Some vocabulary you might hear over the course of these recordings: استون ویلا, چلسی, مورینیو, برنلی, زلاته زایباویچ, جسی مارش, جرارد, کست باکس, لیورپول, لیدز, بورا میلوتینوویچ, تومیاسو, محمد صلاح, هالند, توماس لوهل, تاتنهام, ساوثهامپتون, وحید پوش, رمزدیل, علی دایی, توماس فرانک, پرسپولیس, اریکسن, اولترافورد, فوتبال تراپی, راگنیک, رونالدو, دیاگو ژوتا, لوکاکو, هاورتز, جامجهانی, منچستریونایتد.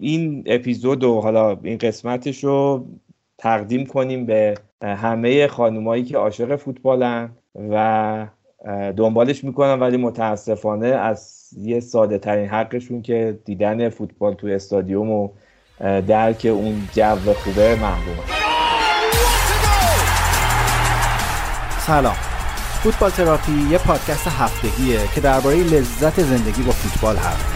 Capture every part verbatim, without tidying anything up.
این اپیزود و حالا این قسمتش رو تقدیم کنیم به همه خانومایی که عاشق فوتبالن و دنبالش میکنن، ولی متاسفانه از یه ساده ترین حقشون که دیدن فوتبال تو استادیوم و درک اون جو خوبه محرومه. سلام، فوتبال تراپی یه پادکست هفتگیه که درباره لذت زندگی با فوتبال هست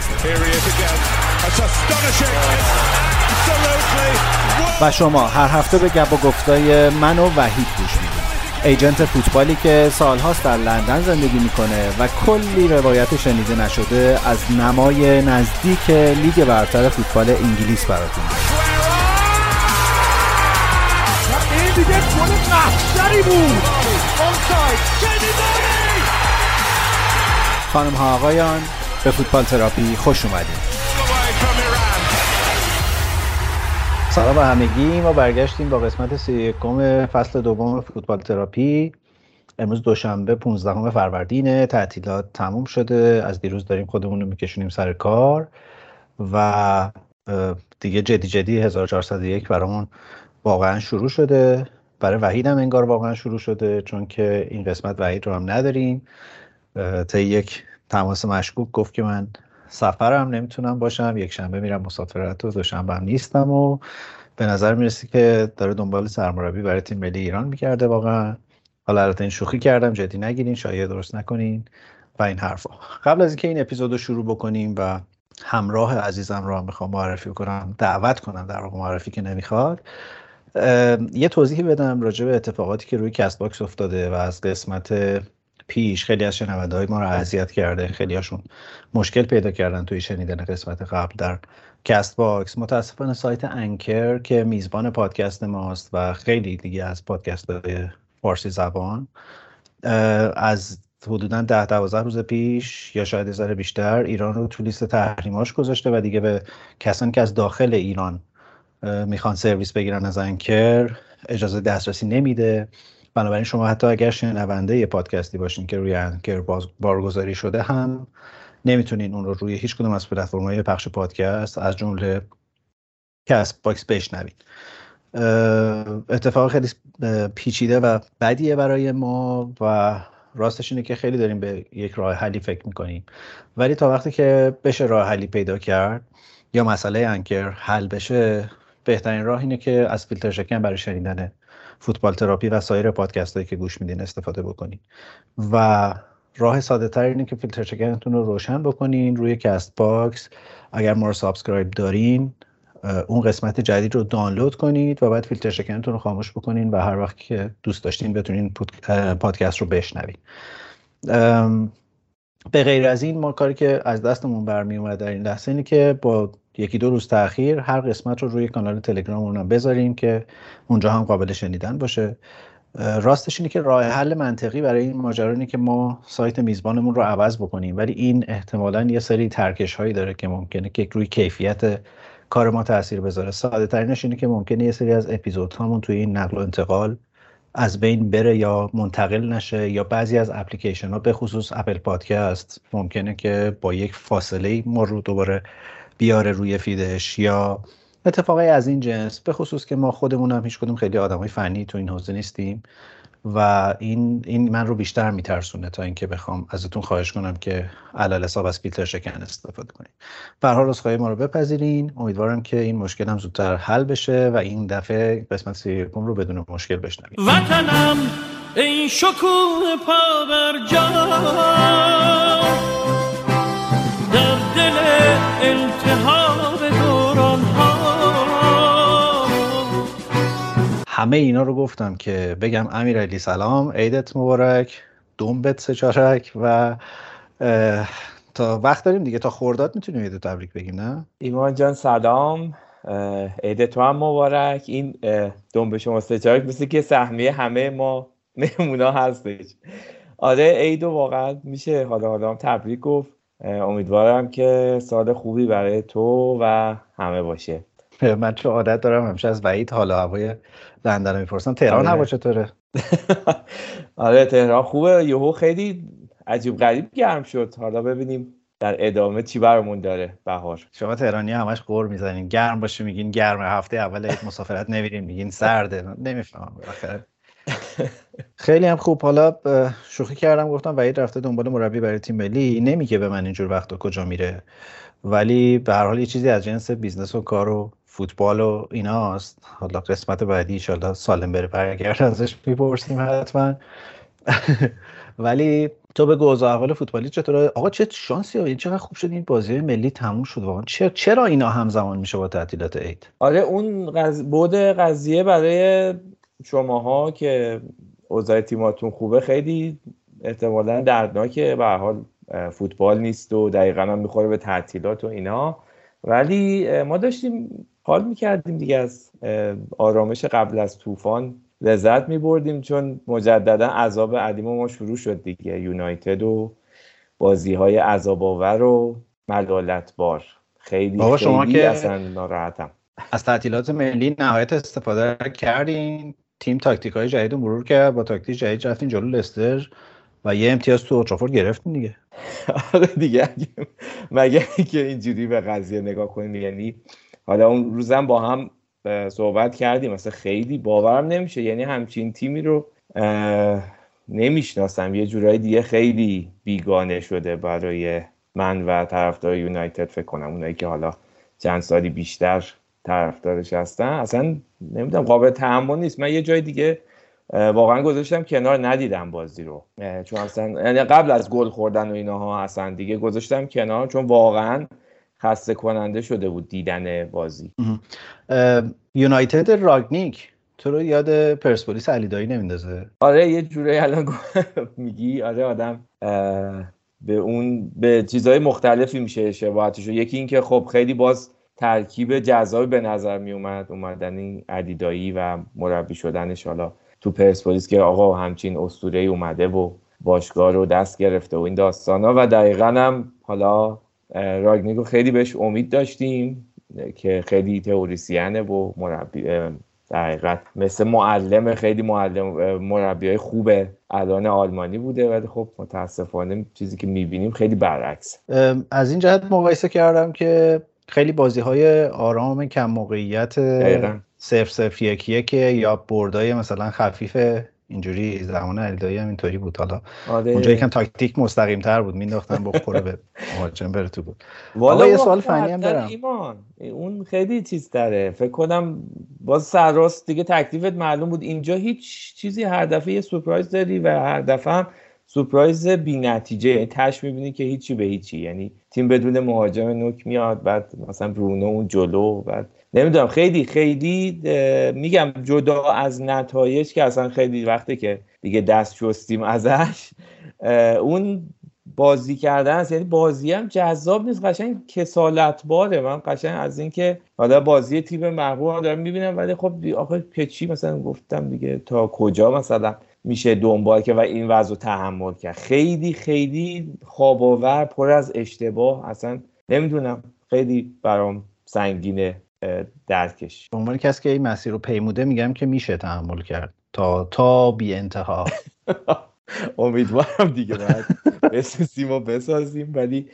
و شما هر هفته به گپ و گفتای من و وحید پوش میدید، ایجنت فوتبالی که سالهاست در لندن زندگی میکنه و کلی روایت شنیده نشده از نمای نزدیک لیگ برتر فوتبال انگلیس براتون بود. خانم ها آقایان، به فوتبال تراپی خوش اومدید. سلام به همگی، ما برگشتیم با قسمت سی و یکم فصل دوم فوتبال تراپی. امروز دوشنبه پانزدهم فروردینه، تعطیلات تموم شده، از دیروز داریم خودمون رو میکشونیم سر کار و دیگه جدی جدی هزار و چهارصد و یک برامون واقعا شروع شده، برای وحید هم انگار واقعا شروع شده چون که این قسمت وحید رو هم نداریم. تا یک تماس مشکوک گفت که من سفرم نمیتونم باشم، یک شنبه میرم مسافرت و دوشنبه هم نیستم و به نظر میرسی که داره دنبال سرمربی برای تیم ملی ایران میکرده واقعا. حالا البته این شوخی کردم، جدی نگیرین، شایعه درست نکنین و این حرفا. قبل از اینکه این اپیزودو شروع بکنیم و همراه عزیزم رو هم میخوام معرفی کنم، دعوت کنم در واقع، معرفی که نمیخواد، یه توضیحی بدم راجع به اتفاقاتی که روی کست باکس افتاده و از قسمت پیش خیلی از شنونده‌های ما رو اذیت کرده، خیلی هاشون مشکل پیدا کردن توی شنیدن قسمت قبل در کست باکس. متاسفانه سایت انکر که میزبان پادکست ماست و خیلی دیگه از پادکست‌های فارسی زبان، از حدوداً ده تا دوازده روز پیش یا شاید ذره بیشتر ایران رو تو لیست تحریم‌هاش گذاشته و دیگه به کسانی که از داخل ایران میخوان سرویس بگیرن از انکر اجازه دسترسی نمیده. بنابراین شما حتی اگر شنونده یه پادکستی باشین که روی انکر بارگذاری شده هم نمیتونین اون رو روی هیچ کدوم از پلتفرم‌های پخش پادکست از جمله کست باکس بشنوید. اتفاق خیلی پیچیده و بدیه برای ما و راستش اینه که خیلی داریم به یک راه حلی فکر میکنیم، ولی تا وقتی که بشه راه حلی پیدا کرد یا مسئله انکر حل بشه، بهترین راه اینه که از فیلتر شکن برای شنیدن فوتبال تراپی و سایر پادکست هایی که گوش میدین استفاده بکنین و راه ساده تر اینه که فیلتر شکنتون رو روشن بکنین روی کست باکس. اگر ما رو سابسکرایب دارین اون قسمت جدید رو دانلود کنید و بعد فیلتر شکنتون رو خاموش بکنین و هر وقت که دوست داشتین بتونین پادکست رو بشنوید. به غیر از این ما کاری که از دستمون برمی اومد در این لحظه اینه که با یکی دو روز تأخیر هر قسمت رو روی کانال تلگراممون هم بذاریم که اونجا هم قابل شنیدن باشه. راستش اینه که راه حل منطقی برای این ماجرا اینه که ما سایت میزبانمون رو عوض بکنیم، ولی این احتمالاً یه سری ترکش‌هایی داره که ممکنه که روی کیفیت کار ما تأثیر بذاره. ساده‌ترینش اینه که ممکنه یه سری از اپیزودهامون توی این نقل و انتقال از بین بره یا منتقل نشه یا بعضی از اپلیکیشن ها به خصوص اپل پادکست ممکنه که با یک فاصله ما رو دوباره بیاره روی فیدش یا اتفاقی از این جنس، به خصوص که ما خودمون هم هیچ کدوم خیلی آدمای فنی تو این حوزه نیستیم و این این من رو بیشتر میترسونه تا اینکه بخوام ازتون خواهش کنم که علل حساب از فیلتر شکن استفاده کنید. به هر حال اسخای ما رو بپذیرین، امیدوارم که این مشکل هم زودتر حل بشه و این دفعه قسمت سی و یک رو بدون مشکل بشنوید. وطنم این شکوه پا بر جا، در دل التهاب دوران ها. همه اینا رو گفتم که بگم امیرعلی سلام، عیدت مبارک، دنبت سچارک و تا وقت داریم دیگه، تا خرداد میتونیم عید تبریک بگیم نه؟ ایمان جان سلام، عید تو هم مبارک. این دنب شما سچارک مثل که سهمیه همه ما مهمونا هستش. آره عید واقعا میشه حالا حالا تبریک گفت. امیدوارم که سال خوبی برای تو و همه باشه. من چه عادت دارم همیشه از وحید حالا هوای لندن میپرسم، تهران هوا چطوره؟ آره تهران خوبه، یهو خیلی عجیب غریب گرم شد، حالا ببینیم در ادامه چی برامون داره بهار؟ شما تهرانی همش قور میزنین، گرم باشه میگین گرمه، هفته اول عید مسافرت نمیریم میگین سرده، نمیفهمم بالاخره. خیلی هم خوب. حالا شوخی کردم گفتم وحید رفته دنبال مربی برای تیم ملی، نمیگه به من اینجور وقتا کجا میره، ولی به هر حال یه چیزی از جنس بیزنس و کار و فوتبال و ایناست. حالا قسمت بعدی ان شاءالله سالم بره برگرده ازش میپرسیم حتما. ولی تو به اوضاع احوال فوتبالی چطوره؟ آقا چه شانسی آید، چقدر خوب شد این بازی ملی تموم شد واقعا. چرا چرا اینا همزمان میشه با تعطیلات عید؟ آره اون قض... بود قضیه برای شماها که اوضاع تیماتون خوبه خیلی احتمالاً دردناکه، به هر حال فوتبال نیست و دقیقاً هم میخوره به تعطیلات و اینا، ولی ما داشتیم حال میکردیم دیگه، از آرامش قبل از طوفان لذت میبردیم، چون مجددا عذاب عدیم ما شروع شد دیگه، یونایتد و بازی‌های عذاب‌آور و ملالت‌بار. خیلی بابا خیلی شما که اصلا ناراحتم. از تعطیلات ملی نهایت استفاده کردین، تیم تاکتیک‌های جدید رو مرور کرد، با تاکتیک جدید رفتین جلو لستر و یه امتیاز تو اولترافورد گرفتین دیگه. آره دیگه، مگه که اینجوری به قضیه نگاه کنین. یعنی حالا اون روزم با هم صحبت کردیم، مثلا خیلی باورم نمیشه، یعنی همچین تیمی رو نمیشناسم، یه جورایی دیگه خیلی بیگانه شده برای من و طرفدار یونایتد، فکر کنم اونایی که حالا چند سالی بیشتر طرفدارش هستن اصلا نمیدونم، قابل تحمل نیست. من یه جای دیگه واقعا گذاشتم کنار، ندیدم بازی رو، چون اصلا یعنی قبل از گل خوردن و ایناها اصلا دیگه گذاشتم کنار، چون واقعا خسته کننده شده بود دیدن بازی. یونایتد راگنیک تو رو یاد پرسپولیس علی دایی نمیندازه؟ آره یه جوری الان میگی آره، آدم به اون به چیزهای مختلفی میشه شباهتش. یکی این که خب خیلی باز ترکیب جذابی به نظر می اومد، اومدن این علی دایی و مربی شدنش حالا تو پرسپولیس که آقا همچین اسطوره‌ای اومده و باشگاه رو دست گرفته و این داستانا، و دقیقاً هم حالا راگنیکو خیلی بهش امید داشتیم که خیلی تئوریسینه و مربی در حقیقت مثل معلم، خیلی معلم مربیای خوبه الان آلمانی بوده، ولی خب متاسفانه چیزی که می‌بینیم خیلی برعکس. از این جهت مقایسه کردم که خیلی بازی‌های آرام کم موقعیت صفر صفر یک یک یا بردای مثلا خفیف اینجوری، زمان الدایی هم اینطوری بود. حالا اونجا یکم تاکتیک مستقیم تر بود، مینداختن بخوره به مهاجم بره تو بود. والا یه سوال فنی هم دارم ایمان، اون خیلی چیز داره، فکر کنم باز سر راست دیگه تکلیفت معلوم بود. اینجا هیچ چیزی، هر دفعه یه سورپرایز داری و هر دفعه هم سورپرایز بی‌نتیجه، تش می‌بینی که هیچی به هیچی، یعنی تیم بدون مهاجم نوک میاد، بعد مثلا برونو اون جلو، بعد نمیدونم خیلی خیلی میگم جدا از نتایج که اصلا خیلی وقته که دیگه دست شستیم ازش، اون بازی کردن است. یعنی بازی هم جذاب نیست، قشنگ کسالتباره. من قشنگ از این که حالا بازی تیم محبوب دارم میبینم، ولی خب آخه پچی مثلا گفتم دیگه تا کجا مثلا میشه دنبال که و این وضع رو تحمل کرد. خیلی خیلی خواب‌آور، پر از اشتباه، اصلا نمیدونم خیلی برام سنگینه درکش. به عنوان کسی که این مسیر رو پیموده میگم که میشه تحمل کرد تا تا بی انتها. امیدوارم دیگه باید بسازیم و بسازیم، ولی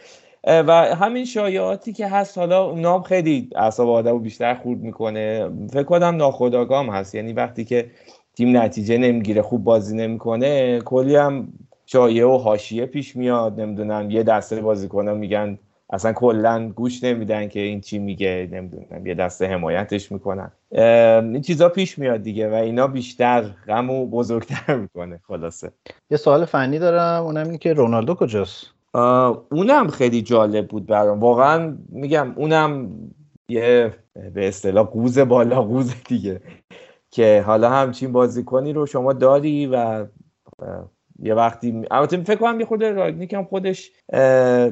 و همین شایعاتی که هست حالا نام خیلی اعصاب آدمو بیشتر خورد میکنه، فکر کنم ناخودآگاه هم هست. یعنی وقتی که تیم نتیجه نمیگیره، خوب بازی نمیکنه، کلی هم شایعه و حاشیه پیش میاد، نمیدونم یه دسته بازیکن‌ها میگن اصلا کلا گوش نمیدن که این چی میگه، نمیدونم یه دسته حمایتش میکنن، این چیزا پیش میاد دیگه و اینا بیشتر غمو بزرگتر میکنه. خلاصه یه سوال فنی دارم، اونم این که رونالدو کجاست؟ اونم خیلی جالب بود برام واقعا، میگم اونم یه به اصطلاح قوز بالا قوز دیگه، که حالا همچین بازیکنی رو شما داری و یه وقتی البته فکر کنم یه خود راگنیک هم خودش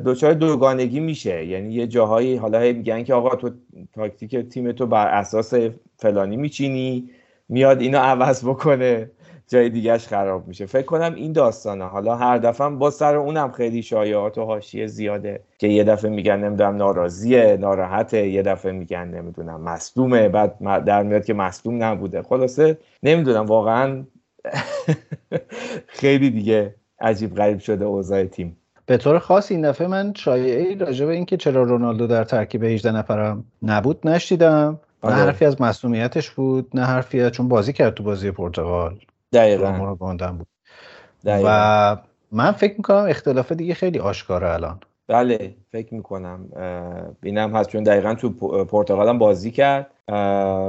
دوچار دوگانگی میشه، یعنی یه جاهایی حالا میگن که آقا تو تاکتیک تیم تو بر اساس فلانی میچینی، میاد اینو عوض بکنه جای دیگهش خراب میشه. فکر کنم این داستانه، حالا هر دفعه با سر اونم خیلی شایعات و حاشیه زیاده که یه دفعه میگن نمیدونم ناراضیه، ناراحته، یه دفعه میگن نمیدونم مصدومه، بعد در میاد که مصدوم نبوده. خلاصه نمیدونم واقعا خیلی دیگه عجیب غریب شده اوضاع تیم. به طور خاص این دفعه من شایعه‌ای راجع به اینکه چرا رونالدو در ترکیب هجده نفرم نبود نشیدم. نه حرفی از معصومیتش بود، نه حرفی از چون بازی کرد تو بازی پرتغال. دقیقاً ما رو باندن بود. دقیقاً. و من فکر می‌کنم اختلاف دیگه خیلی آشکاره الان. بله فکر می‌کنم اینم هست چون دقیقاً تو پرتغال هم بازی کرد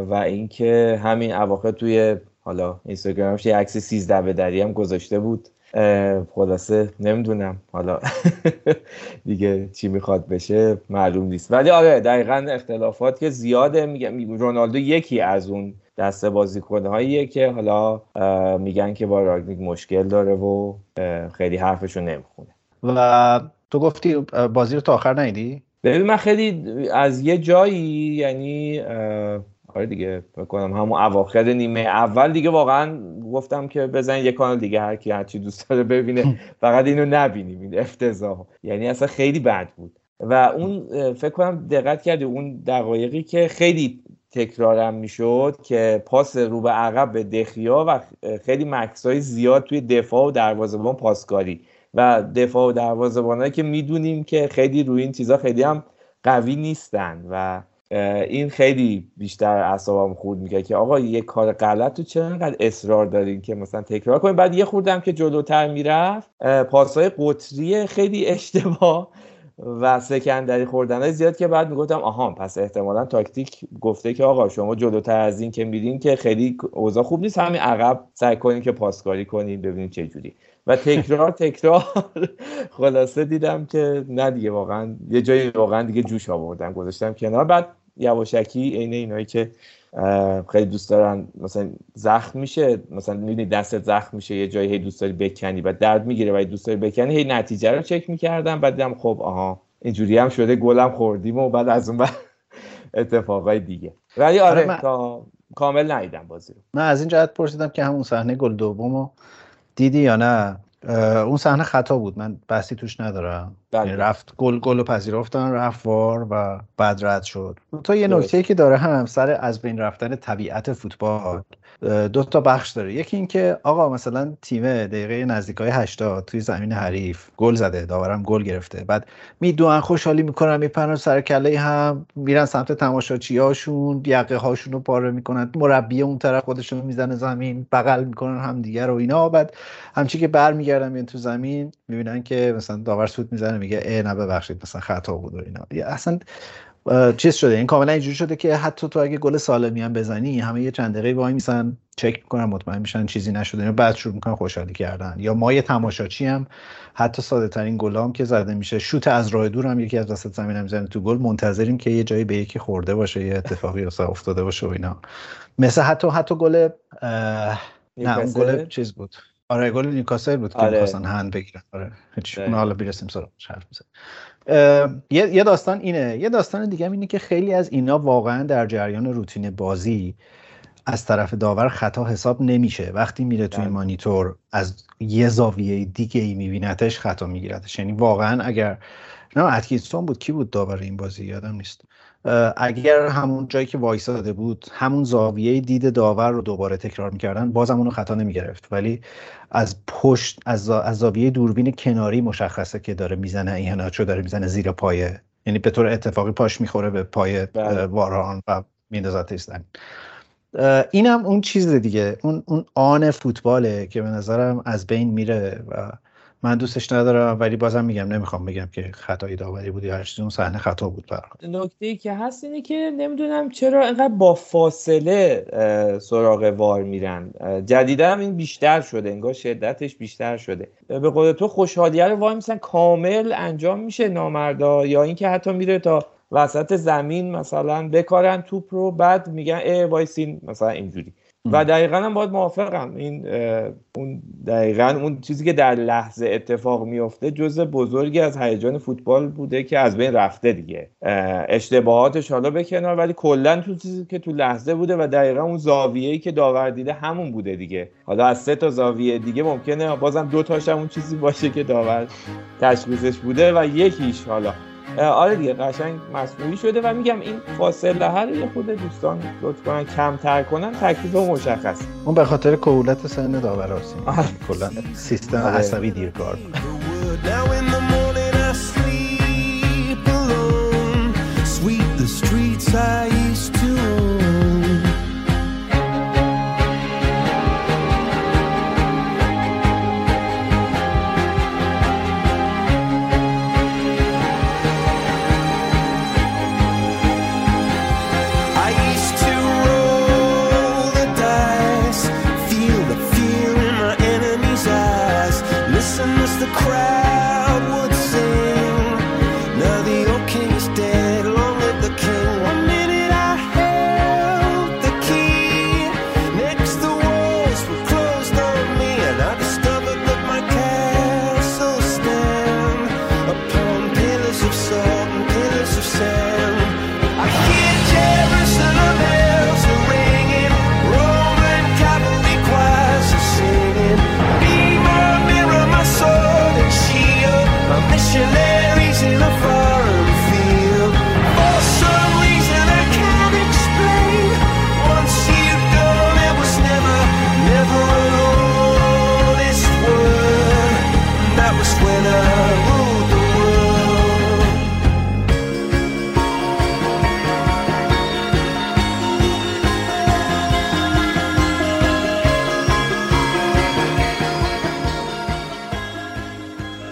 و اینکه همین اواخر توی حالا اینستاگرامش یه عکس سیزده به دری هم گذاشته بود. خلاصه نمیدونم حالا دیگه چی میخواد بشه معلوم نیست، ولی آره دقیقاً اختلافات که زیاده. میگم رونالدو یکی از اون دسته بازیکن‌هاییه که حالا میگن که با راگنیک مشکل داره و خیلی حرفشو نمیخونه. و تو گفتی بازی رو تا آخر ندیدی؟ ببین من خیلی از یه جایی یعنی آره دیگه بکنم همون اواخر نیمه اول دیگه واقعا گفتم که بزن یه کانال دیگه هر کی هر چی دوست داره ببینه، فقط اینو نبینیم، این افتضاح. یعنی اصلا خیلی بد بود و اون فکر کنم دقت کردی اون دقایقی که خیلی تکرارم میشد که پاس رو به عقب به دخیا و خیلی مکسای زیاد توی دفاع و دروازه‌بان پاسکاری و دفاع و دروازه‌بانایی که میدونیم که خیلی روی این چیزا خیلی هم قوی نیستن و این خیلی بیشتر اعصابم خورد میکرد که آقا یه کار غلطو چرا انقدر اصرار دارین که مثلا تکرار کنین. بعد یه خوردم که جلوتر میرفت پاسای قطری خیلی اشتباه و سکندری خوردنای زیاد که بعد میگفتم آها پس احتمالاً تاکتیک گفته که آقا شما جلوتر از این که میرین که خیلی اوضاع خوب نیست، همین عقب سعی کنین که پاسکاری کنین ببینیم چه جوری و تکرار تکرار خلاصه دیدم که نه دیگه واقعا یه جایی واقعا دیگه جوش آوردم گذاشتم کنار. بعد یواشکی عین اینایی که خیلی دوست دارن مثلا زخم میشه، مثلا میبینی دستت زخم میشه یه جایی هی دوست داری بکنی و درد میگیره و دوست داری بکنی، هی نتیجه رو چک میکردم بعد دیدم خب آها اینجوری هم شده گلم خوردیم و بعد از اون بعد اتفاقای دیگه. ولی آره من... تا... کامل ندیدم بازی رو. من از این جهت پرسیدم که همون صحنه گل دومو دیدی یا نه؟ اون صحنه خطا بود، من بحثی توش ندارم. رفت گل گل رو پذیرفتن، رفت وار و بعد رد شد. تا یه نکته‌ای که داره هم سر از بین رفتن طبیعت فوتبال دو تا بخش داره. یکی این که آقا مثلا تیم دقیقه نزدیکای هشتاد توی زمین حریف گل زده، داورم گل گرفته، بعد میدوئن خوشحالی میکنن میپرن سر کله هم، میرن سمت تماشاگرهاشون، یقه هاشون رو پاره میکنن، مربی اون طرف خودشون میزنه زمین، بغل میکنن همدیگه رو اینا، بعد همچین که برمیگردن میان تو زمین میبینن که مثلا داور سوت میزنه میگه ای نه ببخشید مثلا خطا بود و اینا. اصلا چیز شده این کاملا اینجوری شده که حتی تو اگه گل سالمی هم بزنی همه یه چند دقیقه وای میسن چک میکنن مطمئن میشن چیزی نشده اینا، بعد شروع میکنن خوشحالی کردن. یا مایه تماشاچی هم حتی ساده ترین گل هم که زده میشه، شوت از راه دور هم یکی از وسط زمین هم میزنه تو گل، منتظریم که یه جایی به یکی خورده باشه، یه اتفاقی واسه افتاده باشه و اینا. مثلا حتی حتی گل نه اون گل چیز بود، آره گل نیوکاسل بود که می‌خواستن هند بگیرن. آره هیچ اون حالا برسیم سراغش حرف می‌زنیم. یه یه داستان اینه، یه داستان دیگه هم اینه که خیلی از اینا واقعا در جریان روتین بازی از طرف داور خطا حساب نمیشه، وقتی میره توی مانیتور از یه زاویه دیگه ای می‌بینتش خطا می‌گیرتش. یعنی واقعا اگر نه اتکینسون بود کی بود داور این بازی یادم نیست، اگر همون جایی که وایساده بود همون زاویه دید داور رو دوباره تکرار میکردن بازم اونو خطا نمیگرفت، ولی از پشت از, از زاویه دوربین کناری مشخصه که داره میزنه ایناچو داره میزنه زیر پایه، یعنی به طور اتفاقی پاش میخوره به پایه واران و میندازتش زمین. اینم اون چیز دیگه، اون اون آن فوتباله که به نظرم از بین میره و من دوستش ندارم، ولی بازم میگم نمیخوام بگم که خطای داوری بود یا هر چیزی، اون صحنه خطا بود. برای نکته‌ای که هست اینه که نمیدونم چرا اینقدر با فاصله سراغ وار میرن، جدیدا هم این بیشتر شده، انگار شدتش بیشتر شده. به قول تو خوشحالیه رو وای مثلا کامل انجام میشه نامردا، یا اینکه حتی میره تا وسط زمین مثلا بکارن توپ رو بعد میگن ای وایسین مثلا اینجوری. و دقیقاً هم باید موافقم، این اون دقیقاً اون چیزی که در لحظه اتفاق میفته جزء بزرگی از هیجان فوتبال بوده که از بین رفته دیگه. اشتباهاتش حالا به کنار، ولی کلاً تو چیزی که تو لحظه بوده و دقیقاً اون زاویه‌ای که داور دیده همون بوده دیگه. حالا از سه تا زاویه دیگه ممکنه بازم دو تاش اون چیزی باشه که داور تشخیصش بوده و یکیش حالا آره دیگه قشنگ مصنوعی شده. و میگم این فاصله هر یه خود دوستان لطفاً کمتر کنن، تکلیف مشخص. اون به خاطر کهولت سن داوراست کلا سیستم عصبی دیر کار می‌کنه.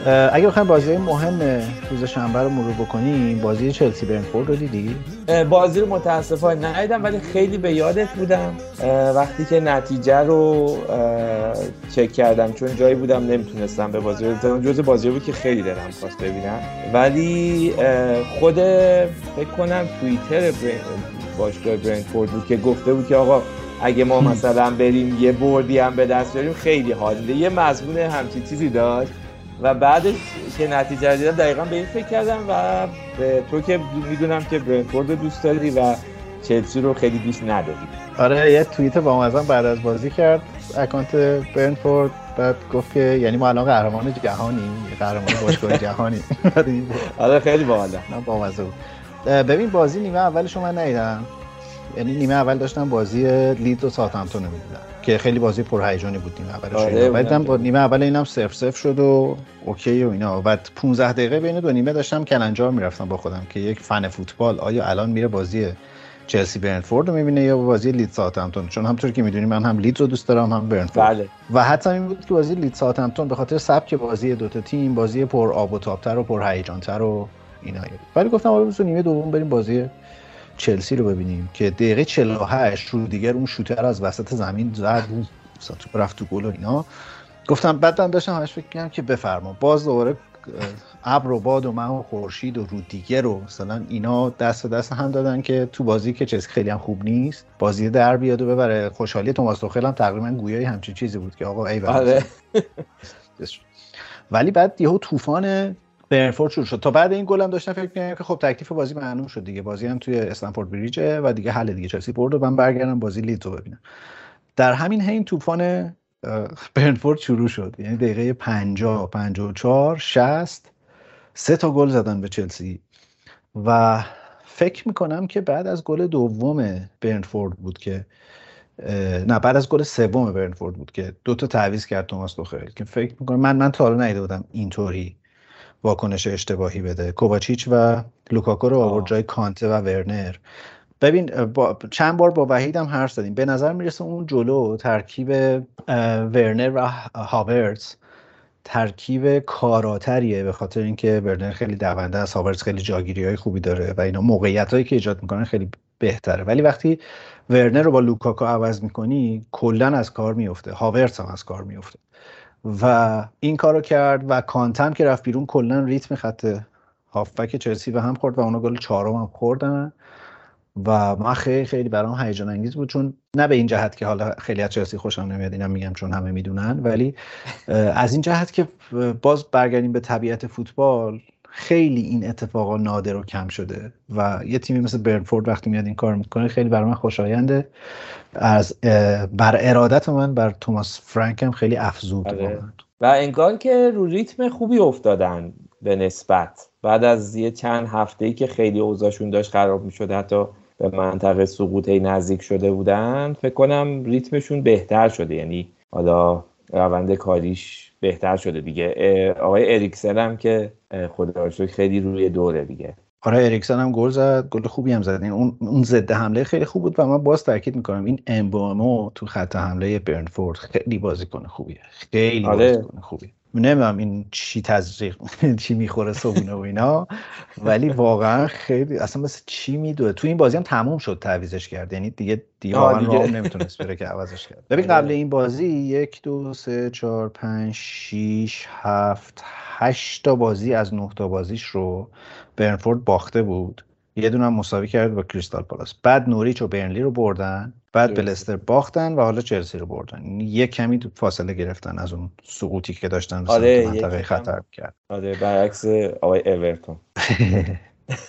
اگه بخوایم بازی‌های مهم روز شنبه رو مرور بکنیم، بازی چلسی بنفورد رو دیدی؟ بازی رو متاسفانه ندیدم، ولی خیلی به یادت بودم وقتی که نتیجه رو چک کردم، چون جایی بودم نمیتونستم به بازی رو، جزء بازی بود که خیلی دلم خواست ببینم، ولی خود فکر کنم توییتر باشگاه برنتفورد بود که گفته بود که آقا اگه ما مثلا بریم یه بردی هم به دست بیاریم خیلی حال میده، یه مضمون همچین چیزی داشت و بعدش که نتیجه رو دیدم دقیقاً به این فکر کردم و تو که میدونم که برنتفورد رو دوست داری و چلسی رو خیلی دوست نداری. آره یه توییت با مزن بعد از بازی کرد اکانت برنتفورد، بعد گفت که یعنی ما الان قهرمان جهانی، قهرمان باشگاه جهانی. آره خیلی باحاله. من با مزه. ببین بازی نیمه اولش من ندیدم، یعنی نیمه اول داشتم بازی لید و ساوثهامپتون رو می‌دیدم که خیلی بازی پرهیجانی بود نیمه اولش، بعدم با نیمه اول اینم صفر صفر شد و اوکی و اینا، بعد پانزده دقیقه بین دو نیمه داشتم کلنجار می‌رفتم با خودم که یک فن فوتبال آیا الان میره بازی چلسی برنتفورد رو می‌بینه یا بازی لید ساوثهامپتون، چون همونطور که می‌دونی من هم لید رو دوست دارم هم برنتفورد. بله. و حتی این بود که بازی لید ساوثهامپتون به خاطر سبک بازی دو تا تیم بازی پر آب و تاب‌تر و پرهیجان‌تر و اینا، ولی گفتم آره بزن نیمه دوم بریم بازی چلسی رو ببینیم که دقیقه چهل و هشت رو دیگر اون شوتر از وسط زمین زد و رفت تو گل و اینا. گفتم بعدم داشتم همش فکر می‌کردم که بفرما باز دوباره ابر و باد و مه و خورشید و رو دیگه رو مثلا اینا دست به دست هم دادن که تو بازی که چلسی خیلی هم خوب نیست بازی در بیاد و ببره. خوشحالی توماس لوهل هم تقریبا گویای همچین چیزی بود که آقا ای بابا. ولی بعد یهو طوفان برنتفورد شروع شد. تا بعد این گل هم داشتم فکر می‌کردم که خب تکلیف بازی معلوم شد دیگه، بازی هم توی استنفورد بریجه و دیگه حل دیگه، چلسی برد و من برگردم بازی لیدز رو ببینم. در همین حین طوفان برنتفورد شروع شد، یعنی دقیقه پنجاه پنجاه و چهار شصت سه تا گل زدن به چلسی و فکر می‌کنم که بعد از گل دوم برنتفورد بود که نه بعد از گل سوم برنتفورد بود که دو تا تعویض کرد توماس لوهل که فکر می‌کنم من من تا حالا ندیده بودم اینطوری واکنش اشتباهی بده. کوواچیچ و لوکاکو رو آورد جای کانته و ورنر. ببین با چند بار با وحید هم حرف زدیم، به نظر میرسه اون جلو ترکیب ورنر و هاورتز ترکیب کاراتریه، به خاطر اینکه ورنر خیلی دونده است، هاورتز خیلی جاگیری‌های خوبی داره و اینا موقعیتایی که ایجاد میکنن خیلی بهتره، ولی وقتی ورنر رو با لوکاکو عوض میکنی کلا از کار میفته، هاورتز هم از کار میفته و این کارو کرد و کانتم که رفت بیرون کلا ریتم خط هافبک چلسی به هم خورد و اونا گل چهارم هم خوردن و من خیلی خیلی برام هیجان انگیز بود، چون نه به این جهت که حالا خیلی از چلسی خوشم نمیاد، اینم میگم چون همه میدونن، ولی از این جهت که باز برگردیم به طبیعت فوتبال، خیلی این اتفاقا نادر و کم شده و یه تیمی مثل برنتفورد وقتی میاد این کار میکنه خیلی برام خوشاینده. از بر ارادت من بر توماس فرانک هم خیلی افزود بود و انگار که رو ریتم خوبی افتادن به نسبت بعد از یه چند هفته‌ای که خیلی اوضاعشون داشت خراب میشد، حتی به منطقه سقوط نزدیک شده بودن، فکر کنم ریتمشون بهتر شده، یعنی حالا روند کاریش بهتر شده دیگه. آقای اریکسن هم که خدا رو شکر خیلی روی دوره دیگه. آره اریکسن هم گل زد، گل خوبی هم زد، اون اون ضد حمله خیلی خوب بود و من باز تاکید میکنم این امبومو تو خط حمله برنتفورد خیلی بازیکن خوبیه، خیلی آره. بازیکن خوبیه، نمیدونم این چی تزریق چی میخوره صبونه و اینا، ولی واقعا خیلی اصلا مثل چی میدوه. تو این بازی هم تموم شد تعویضش کرد، یعنی دیگه دیوان رو نمیتونست بره که عوضش کرد. ببین قبل این بازی یک دو سه چهار پنج شش هفت هشت تا بازی از نه تا بازیش رو برنتفورد باخته بود، یه دونه هم مساوی کرد با کریستال پالاس، بعد نوریچ و برنلی رو بردن، بعد به لستر باختن و حالا چلسی رو بردن، یه کمی فاصله گرفتن از اون سقوطی که داشتن آره منطقه خطر کرد. آره برعکس آقای اورتون.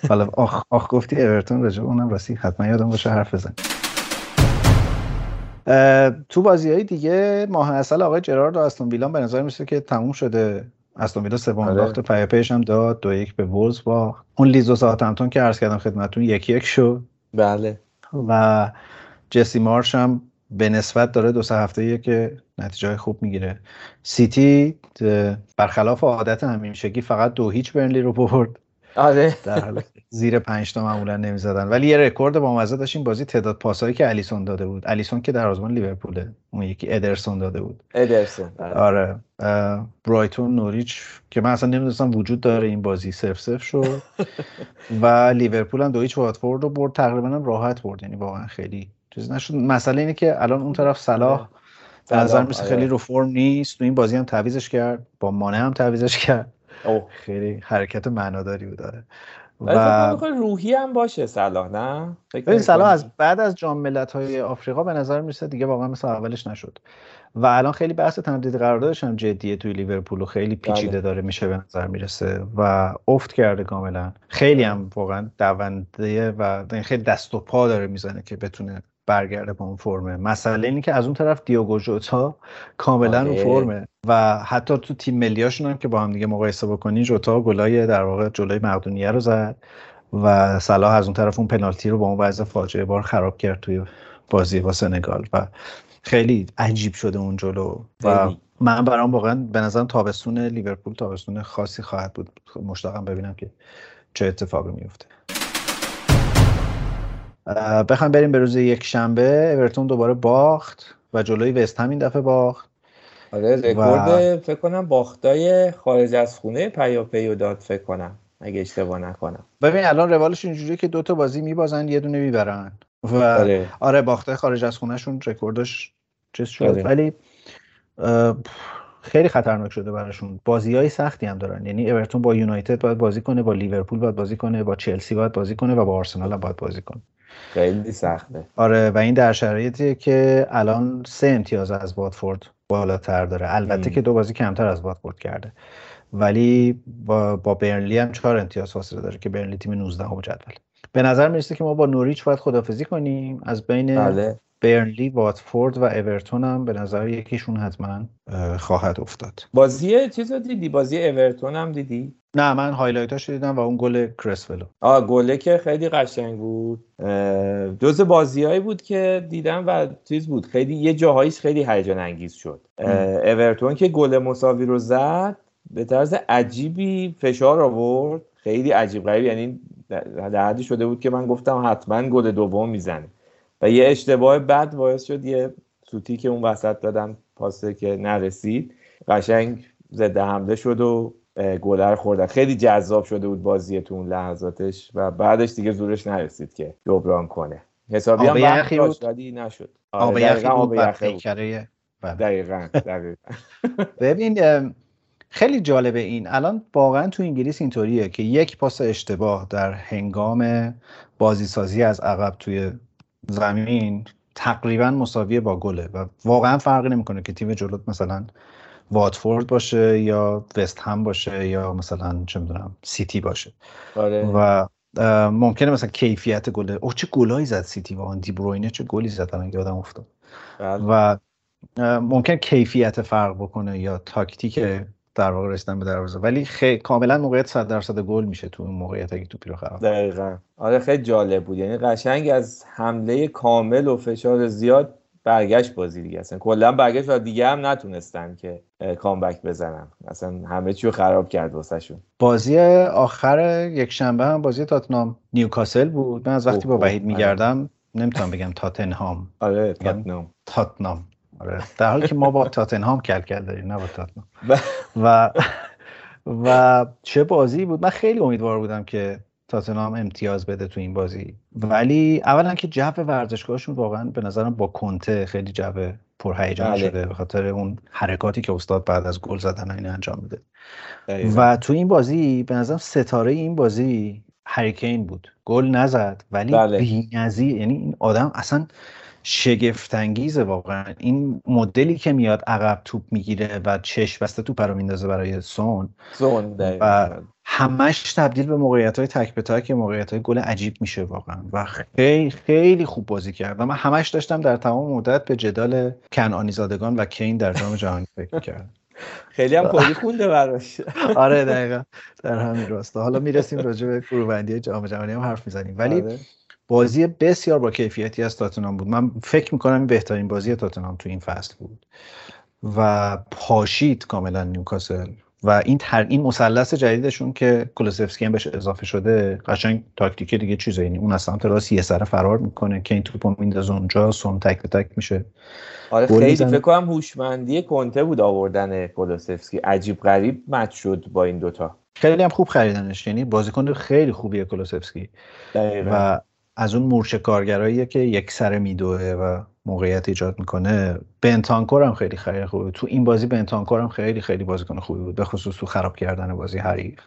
حالا آخ آخ گفتی اورتون راجع اونم راستی حتما یادم باشه حرف بزن. تو بازی‌های دیگه ماه اصل آقای جرارد و استون ویلا به نظر میاد که تموم شده، استون ویلا سوم باخت، پیاپیش هم داد دو یک به وولز باخت، اون لیز و ساوثهامپتون که عرض کردم خدمتتون یک یک شد. بله و جسی مارش هم به نسبت داره دو سه هفته‌ایه که نتیجه خوب میگیره. سیتی برخلاف عادت همیشگی فقط دو هیچ برنلی رو برد آره در حال زیر پنج تا معمولا نمیزدن، ولی یه رکورد با مزه داشت این بازی، تعداد پاسایی که الیسون داده بود. الیسون که در آزمون لیورپوله، اون یکی ادرسون داده بود. ادرسون آره. برایتون نوریچ که من اصلا نمیدونستم وجود داره این بازی صفر صفر شد و لیورپول هم دویچ واتفورد رو برد، تقریبا هم راحت برد، یعنی واقعا خیلی چیز نشد. مسئله اینه که الان اون طرف صلاح به نظر میسه خیلی رو فرم نیست، تو این بازی هم تعویضش کرد، با مانه هم تعویضش کرد. اوه خیلی حرکت معناداری بود داره و فکر کنم روحی هم باشه صلاح. نه ببین صلاح از بعد از جام ملت‌های آفریقا به نظر میرسه دیگه واقعا مثل اولش نشد و الان خیلی بحث تمدید قراردادش هم جدیه توی لیورپول و خیلی پیچیده داره میشه به نظر میرسه و افت کرده کاملا. خیلی هم واقعا دونده و خیلی دست و پا داره میزنه که بتونه برگرده با اون فرمه. مسئله اینه که از اون طرف دیاگو ژوتا کاملا رو فرمه و حتی تو تیم ملیاشون هم که با هم دیگه مقایسه بکنی، ژوتا گلای در واقع جلوی مقدونیه رو زد و صلاح از اون طرف اون پنالتی رو با اون وضع فاجعه بار خراب کرد توی بازی با سنگال و خیلی عجیب شده اون جلو و من برام واقعا به نظرم تابستون لیورپول تابستون خاصی خواهد بود. مشتاقم ببینم که چه اتفاقی میفته. بخوام بریم به روز یک شنبه، اورتون دوباره باخت و جلوی وست هم این دفعه باخت. آره رکورد و... فکر کنم باختای خارج از خونه پیاپی رو داد فکر کنم اگه اشتباه نکنم. ببین الان روالش اینجوریه که دو تا بازی میبازن یه دونه میبرن و آره, آره باختای خارج از خونه شون رکوردش چیز شد. آره. ولی آه... خیلی خطرناک شده براشون. بازیای سختی هم دارن، یعنی اورتون با یونایتد باید بازی کنه، با لیورپول باید بازی کنه، با چلسی باید بازی کنه و با آرسنال هم باید بازی کنه. خیلی سخته. آره و این در شرایطیه که الان سه امتیاز از واتفورد بالاتر داره، البته ام. که دو بازی کمتر از واتفورد کرده، ولی با, با برنلی هم چهار امتیاز فاصله داره که برنلی تیم نوزدهم جدول. به نظر میرسه که ما با نوریچ باید خداحافظی کنیم. از بین بله. برنلی، واتفورد و اورتون هم به نظر یکیشون حتما خواهد افتاد. بازی چیز رو دیدی؟ بازی اورتون هم دیدی؟ نه من هایلایتاش دیدم و اون گل کرسولو. آ گله که خیلی قشنگ بود. جزء بازیایی بود که دیدم و چیز بود. خیلی یه جاهایش خیلی هیجان انگیز شد. اورتون که گل مساوی رو زد به طرز عجیبی فشار آورد. خیلی عجیب غریب، یعنی در حدی شده بود که من گفتم حتما گل دوم میزنه. و یه اشتباه بد باعث شد یه سوتی که اون وسط دادم پاسه که نرسید قشنگ ضد حمله شد و گلر خوردن. خیلی جذاب شده بود بازی تو اون لحظاتش و بعدش دیگه زورش نرسید که جبران کنه. حسابی هم وقت داشتادی نشد. آب یخی بود برخیکره. دقیقا دقیقا. ببین خیلی جالبه این. الان واقعا تو انگلیس اینطوریه که یک پاس اشتباه در هنگام بازیسازی از عقب توی زمین تقریبا مساویه با گله و واقعا فرق نمیکنه که تیم جلوت مثلا واتفورد باشه یا وست هم باشه یا مثلا چه میدونم سیتی باشه. آره. و ممکنه مثلا کیفیت گله، اوه چه گلایی زد سیتی و آن دی بروینه چه گلی زد الان یادم افتاد. بله. و ممکنه کیفیت فرق بکنه یا تاکتیک در واقع رسیدن به دروازه، ولی خیلی کاملا موقعیت صد درصد گل میشه تو اون موقعیتی که تو پیرو خراب. دقیقاً. آره خیلی جالب بود، یعنی قشنگ از حمله کامل و فشار زیاد برگشت بازی دیگه، اصلا کلا برگشت و دیگه هم نتونستن که کامبک بزنن، اصلا همه چی رو خراب کرد واسهشون. بازی آخر یک شنبه هم بازی تاتنام نیوکاسل بود. من از وقتی با وحید میگردم نمیتونم بگم تاتنهام. آره تاتنام. تاتنام. آره در حالی که ما با تاتنهام کل کل داریم نه با تاتنهام. و و چه بازی بود. من خیلی امیدوار بودم که تاتنهام امتیاز بده تو این بازی، ولی اولا که جو ورزشگاهشون واقعا به نظرم با کانته خیلی جو پرهیجان شده به خاطر اون حرکاتی که استاد بعد از گل زدن این انجام میده و تو این بازی به نظرم ستاره این بازی هری کین بود. گل نزد ولی بله. بی‌نظیر، یعنی این آدم اصلا شگفت انگیزه واقعا. این مدلی که میاد عقب توپ میگیره و چش بسته توپ رو میندازه برای سون سون و همش تبدیل به موقعیت‌های تک به تک، موقعیت‌های گل عجیب میشه واقعا و خیلی خیلی خوب بازی کرد. من همش داشتم در تمام مدت به جدال کنعانی زادگان و کین در جام جهانی فکر کردم. خیلی هم کلی خونده براش. آره دقیقاً در همین راستا حالا میرسیم راجع به فروبندی جام جهانی هم حرف میزنیم، ولی آره. بازی بسیار با کیفیتی از تاتنهام بود. من فکر میکنم این بهترین بازی تاتنهام تو این فصل بود و پاشید کاملا نیوکاسل و این تر... این مثلث جدیدشون که کلوسفسکی هم بهش اضافه شده قشنگ تاکتیک دیگه چیزه، یعنی اون از سمت راست یه سر فرار میکنه که این توپو میندازه اونجا، سوم تک به تک میشه. آره خیلی فکر کنم هوشمندی کانته بود آوردن کلوسفسکی، عجیب غریب مچ شد با این دوتا. خیلی هم خوب خریدنش، یعنی بازیکن خیلی خوبیه کلوسفسکی دقیقا. و از اون مورچه کارگراییه که یک سر میدوه و موقعیت ایجاد میکنه. بنتانکورم خیلی خیلی خوبه تو این بازی، بنتانکورم خیلی خیلی بازیکن خوبی بود، به خصوص تو خراب کردن بازی حریف.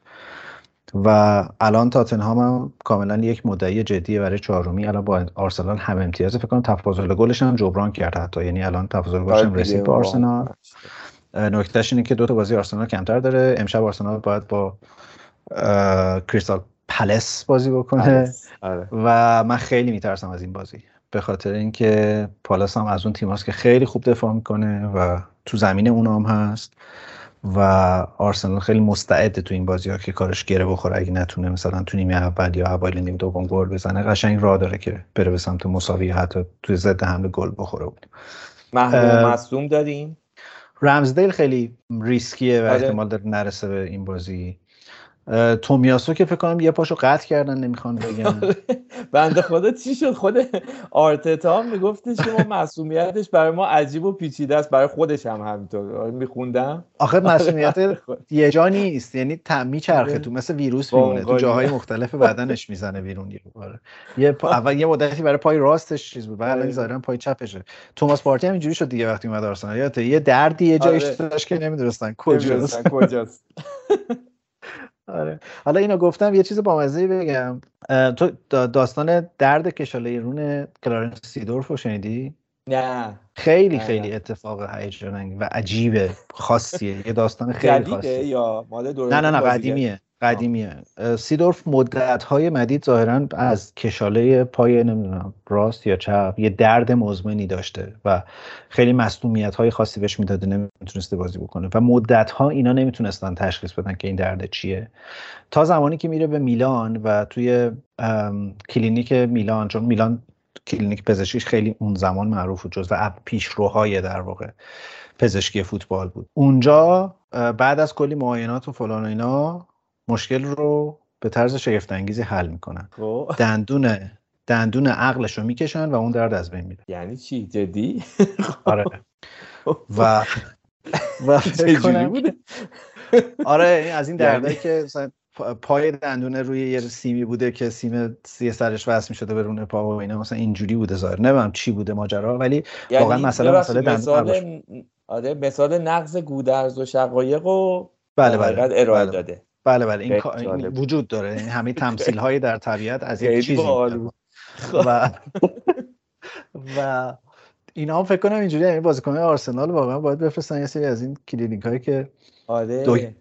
و الان تاتنهام هم کاملا یک مدعی جدیه برای چهارمی، الان با آرسنال هم امتیاز، فکر کنم تفاضل گلش هم جبران کرد حتی، یعنی الان تفاضل گلش هم رسید به آرسنال. نکتهش اینه که دو تا بازی آرسنال کمتر داره، امشب آرسنال باید با کریستال پلس بازی بکنه و من خیلی میترسم از این بازی، به خاطر اینکه پالاس هم از اون تیماست که خیلی خوب دفاع میکنه و تو زمین اونام هست و آرسنال خیلی مستعده تو این بازی‌ها که کارش گره بخوره، اگه نتونه مثلا تو نیمه اول یا اوایل نیمه دوم گل بزنه قشنگ راه داره که بره به سمت مساوی، حتی تو ضد حمله گل بخوره. بود محروم مصدوم داریم، رمزدیل خیلی ریسکیه و احتمال داره نرسه به این بازی. تومیاسو که فکر کنم یه پاشو قطع کردن نمیخوان بگن. بنده خدا چی شد، خود آرتتا میگفتش که ما معصومیتش برای ما عجیب و پیچیده است، برای خودش هم همینطور میخوندم. آخه معصومیت یه جا نیست، یعنی میچرخه تو، مثل ویروس میمونه تو جاهای مختلف بدنش میزنه بیرون. یه بار یه پا... اول یه مدتی برای پای راستش چیز بود، بعد ظاهرا پای چپشه. توماس پارتی هم اینجوری شد دیگه وقتی اومد آرسنال، یادت یه دردی یه جایش داشت که نمیدونستن کجاست کجاست. آره. حالا اینو گفتم یه چیز بامزه‌ای بگم، تو داستان درد کشاله رون کلارنس سیدورفو شنیدی؟ نه. خیلی نه. خیلی اتفاق هیجان انگیز و عجیبه، خاصیه، یه داستان خیلی خاصیه. یا مال دوره؟ نه نه نه قدیمیه، قدیمیه. سیدورف مدت‌های مدید ظاهراً از کشاله پای نمیدونم راست یا چپ یه درد مزمنی داشته و خیلی مصدومیت‌های خاصی بهش میداده، نمیتونسته بازی بکنه و مدت‌ها اینا نمیتونستن تشخیص بدن که این درد چیه، تا زمانی که میره به میلان و توی کلینیک میلان، چون میلان کلینیک پزشکی خیلی اون زمان معروف بود، جزو پیشروهای در واقع پزشکی فوتبال بود. اونجا بعد از کلی معاینات و فلان و اینا مشکل رو به طرز شگفت انگیزی حل میکنن. دندون دندون عقلش رو میکشن و اون درد از بین میره. یعنی چی؟ جدی؟ آره. و و چجوری بوده؟ آره از این دردایی که پای دندون روی یه سیمی بوده که سیم یه سرش وصل میشده به رون پا و اینا، مثلا اینجوری بوده ظاهر، نمیدونم چی بوده ماجرا، ولی واقعا مثلا مثلا دندون. آره مثال نقض گودرز و شقایق و بله بله ارائه داده. بله بله این, این وجود داره، این همه تمثیل‌های در طبیعت از یک چیزی و و اینا فکر کنم اینجوری، یعنی بازیکن‌های آرسنال واقعا باید بفرستن یه سری از این کلینیک‌هایی که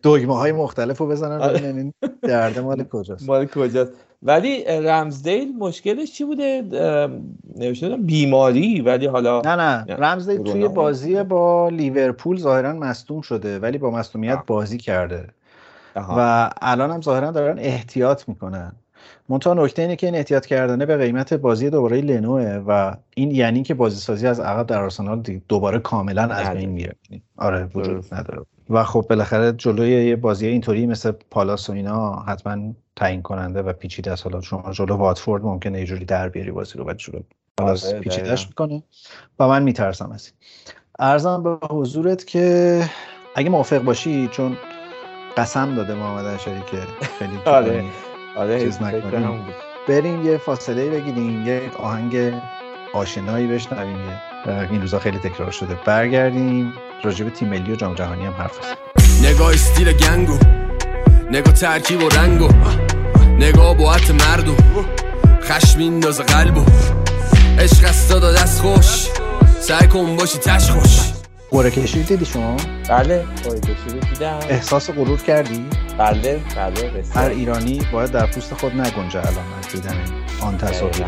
دگمه‌های مختلفو بزنن ببینن این درد مال کجاست مال کجاست. ولی رمزدیل مشکلش چی بوده؟ نمی‌شدم بیماری، ولی حالا نه نه رمزدیل توی بازی با لیورپول ظاهراً مصدوم شده ولی با مصدومیت بازی کرده و الان هم ظاهرا دارن احتیاط میکنن. منتها نکته اینه که این احتیاط کردنه به قیمت بازی دوباره لنوه و این یعنی که بازیسازی از عقب در آرسنال دوباره کاملا از بین میره. آره وجود نداره و خب بالاخره جلوی یه بازی اینطوری مثل پالاس و اینا حتما تعیین کننده و پیچیده است. حالا شما جلو واتفورد ممکنه یه جوری در بیاری بازی رو و جلو پالاس پیچیده‌اش میکنه و من میترسم از این. عرضم به حضورت که اگه موافق باشی، چون قسم داده محمد اشاری که خیلی آره آره چیز نکنیم، بریم یه فاصله بگیریم، یک آهنگ آشنایی بشنویم این روزا خیلی تکرار شده، برگردیم راجع به تیم ملی و جام جهانی هم حرف بزنیم. نگاه استیل گنگو، نگاه ترکیب و رنگو، نگاه بوعت مردم خشم میندازه قلبو، عشق است داد دست خوش، سعی کن باشی تش خوش. قرعه کشی دیدی شما؟ بله قرعه کشی دیدم. احساس غرور کردی؟ بله بله بسیار. هر ایرانی باید در پوست خود نگنجه علامت دیدن آن تصاویر.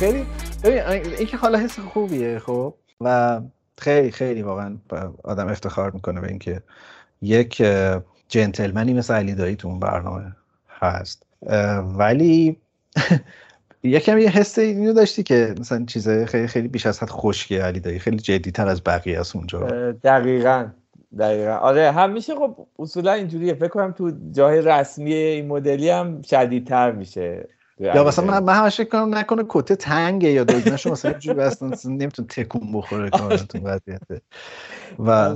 بله خیلی این که حالا حس خوبیه خب و خیلی خیلی واقعا آدم افتخار میکنه به اینکه یک جنتلمنی مثل علی دایی تو اون برنامه هست، ولی یکم یه حس اینو داشتی که مثلا چیزای خیلی خیلی بیش از حد خشکه علی دایی، خیلی جدی‌تر از بقیه است اونجا؟ دقیقاً دقیقاً آره، همیشه خب اصولا اینجوریه، فکر کنم تو جای رسمی این مدلی هم شدیدتر میشه. یا مثلا من من همش فکر کنم نکنه کته تنگه یا دگمه‌ش مثلا اینجوری اصلا نمیتون تکون بخوره کارتون وضعیته. و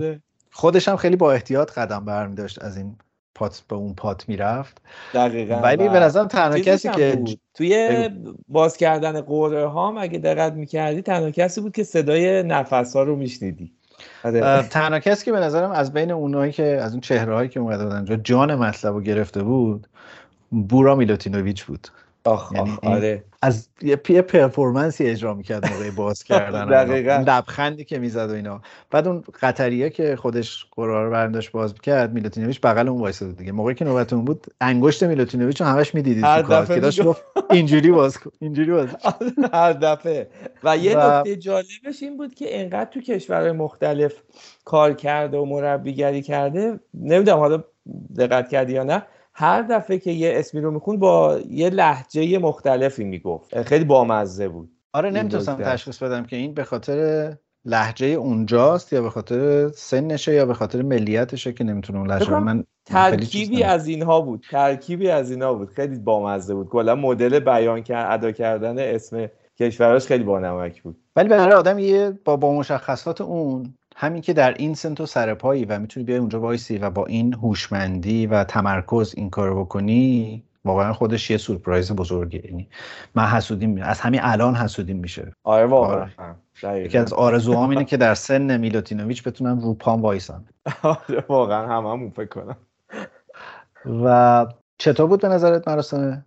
خودش هم خیلی با احتیاط قدم برمی‌داشت، از این پات به اون پات میرفت. دقیقاً. ولی به نظرم تنها کسی که بود. توی باز کردن قرعه ها اگه دقت می‌کردی تنها کسی بود که صدای نفس‌ها رو می‌شنیدی. تنها کسی که به نظرم از بین اونایی که از اون چهره‌هایی که اومده بودن اونجا جان مطلب رو گرفته بود، بورا میلوتینوویچ بود. آخ یعنی آخ آره، از یه پی پرفورمنسی اجرا میکرد موقع باز کردن دقیقاً، لبخندی که میزد و اینا. بعد اون قطریه که خودش قرار رو برنداشت باز میکرد، میلوتینوویچ بغل اون وایساده دیگه، موقعی که نوبت اون بود انگشت میلوتینوویچ رو همش میدیدید تو کار که داشت گفت اینجوری باز کن اینجوری باز هر دفعه. و یه نکته جالبش این بود که انقدر تو کشورهای مختلف کار کرده و مربیگری کرده، نمیدونم حالا دقت کردی یا نه، هر دفعه که یه اسمی رو میخوند با یه لهجه مختلفی میگفت، خیلی بامزه بود. آره نمیتونستم تشخیص بدم که این به خاطر لهجه اونجاست یا به خاطر سنشه یا به خاطر ملیتشه که نمیتونه اون لهجه. من ترکیبی از اینها بود، ترکیبی از اینها بود، خیلی بامزه بود. کلا مدل بیان کردن ادا کردن اسم کشوراش خیلی بانمک بود. ولی برای آدم یه با با مشخصات اون، همین که در این سنت و سرپایی و میتونی بیای اونجا وایسی و با این هوشمندی و تمرکز این کارو بکنی، واقعا خودش یه سورپرایز بزرگه. یعنی من حسودیم، از همین الان حسودیم میشه. آره واقعا. یکی از آرزوهام اینه که در سن میلوتینوویچ بتونم رو پام وایسم. آره واقعا هممون فکر کنم. و چطور بود به نظرت مراسم؟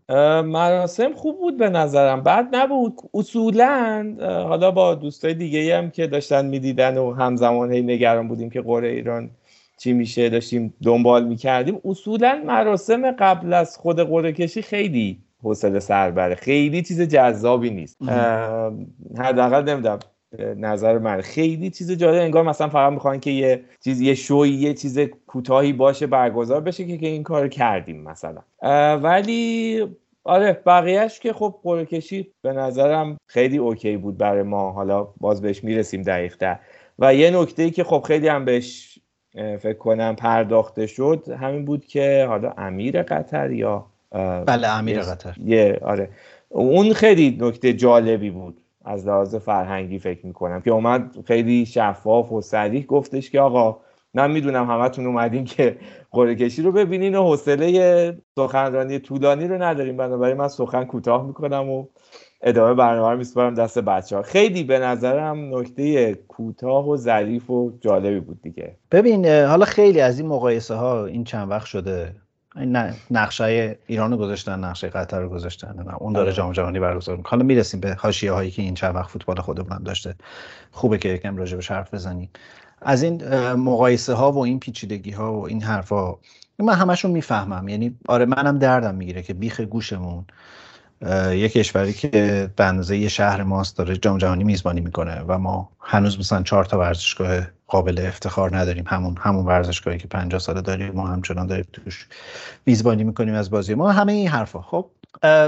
مراسم خوب بود به نظرم، بد نبود اصولا. حالا با دوستای دیگه هم که داشتن میدیدن و همزمان هی نگران بودیم که قرعه ایران چی میشه داشتیم دنبال میکردیم، اصولا مراسم قبل از خود قرعه کشی خیلی حوصله سربره، خیلی چیز جذابی نیست. حداقل نمیدونم نظر من، خیلی چیز جالب، انگار مثلا فقط میخوان که یه چیز یه شوی یه چیز کوتاهی باشه برگزار بشه که, که این کار کردیم مثلا. ولی آره بقیهش که خب قرعه کشی به نظرم خیلی اوکی بود برای ما، حالا باز بهش میرسیم دقیق‌تر. و یه نکته‌ای که خب خیلی هم بهش فکر کنم پرداخته شد همین بود که حالا امیر قطر یا بله امیر قطر یه آره اون خیلی نکته جالبی بود از لحاظ فرهنگی فکر میکنم که اومد خیلی شفاف و صریح گفتش که آقا من میدونم همتون اومدین که قرعه کشی رو ببینین و حوصله سخنرانی طولانی رو نداریم، بنابراین من سخن کوتاه میکنم و ادامه برنامه رو میسپارم دست بچه‌ها. خیلی به نظرم نکته کوتاه و ظریف و جالبی بود دیگه. ببین حالا خیلی از این مقایسه ها این چند وقت شده، نه نقشه ایرانو گذاشتن، نقشه قطر رو گذاشتن، نه اون داره جام جهانی برگزار می‌کنه. حالا میرسیم به حاشیه‌هایی که این چند وقت فوتبال خودمون داشته، خوبه که یکم راجع بهش حرف بزنیم. از این مقایسه ها و این پیچیدگی ها و این حرفا من همشون میفهمم، یعنی آره منم دردم میگیره که بیخ گوشمون یک کشوری که به اندازه یه شهر ماست داره جام جهانی میزبانی میکنه و ما هنوز مثلا چهار تا ورزشگاه قابل افتخار نداریم. همون همون ورزشگاهی که پنجاه ساله داریم ما همچنان داریم توش میزبانی میکنیم از بازی ما، همه این حرفا. خب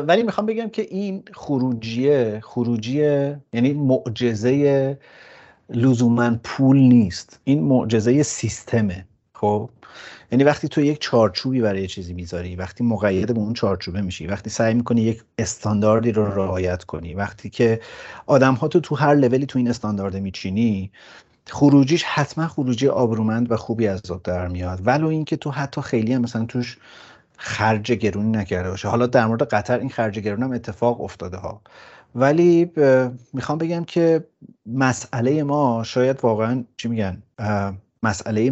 ولی میخوام بگم که این خروجیه خروجیه یعنی معجزه لزوماً پول نیست، این معجزه سیستمه. خب یعنی وقتی تو یک چارچوبی برای یه چیزی میذاری، وقتی مقید به اون چارچوبه میشی، وقتی سعی میکنی یک استانداردی رو رعایت کنی، وقتی که آدم ها تو تو هر لولی تو این استاندارد میچینی، خروجیش حتما خروجی آبرومند و خوبی از آب در میاد، ولو این که تو حتی خیلی هم مثلا توش خرج گرونی نکرده باشه. حالا در مورد قطر این خرج گرون هم اتفاق افتاده ها، ولی ب... میخوام بگم که مسئله ما شاید واقعا چی میگن مسئله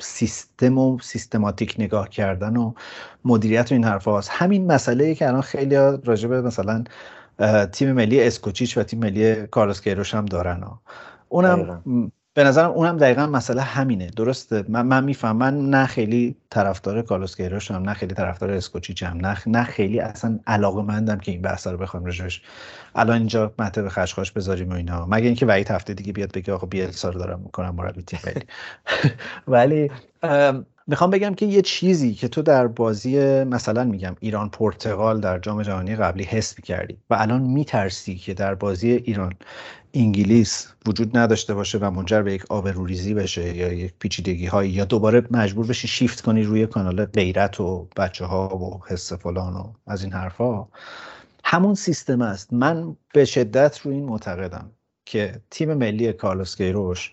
سیستم و سیستماتیک نگاه کردن و مدیریت و این حرف هاست. همین مسئله که الان خیلی راجع به مثلا تیم ملی اسکوچیچ و تیم ملی کارلوس کیروش هم دارن ها. اونم به نظرم اونم دقیقا مسئله همینه. درسته من, من میفهم، من نه خیلی طرفدار کارلوس کیروشم، نه خیلی طرفدار اسکوچیچم، نه نه خیلی اصلا علاقه‌مندم که این بحث رو بخوایم راجعش الان اینجا مطلب خشخاش بذاریم و اینا، مگه اینکه وحید هفته دیگه بیاد بگه آقا بیلسا رو دارم میکنم مربی تیم ملی. ولی میخوام بگم که یه چیزی که تو در بازی مثلا میگم ایران پرتغال در جام جهانی قبلی حس می‌کردی و الان میترسی که در بازی ایران انگلیس وجود نداشته باشه و منجر به یک آبروریزی بشه یا یک پیچیدگی‌هایی یا دوباره مجبور بشی شیفت کنی روی کانال غیرت و بچه‌ها و حس فلان و از این حرفا، همون سیستم است. من به شدت روی این معتقدم که تیم ملی کارلوس کیروش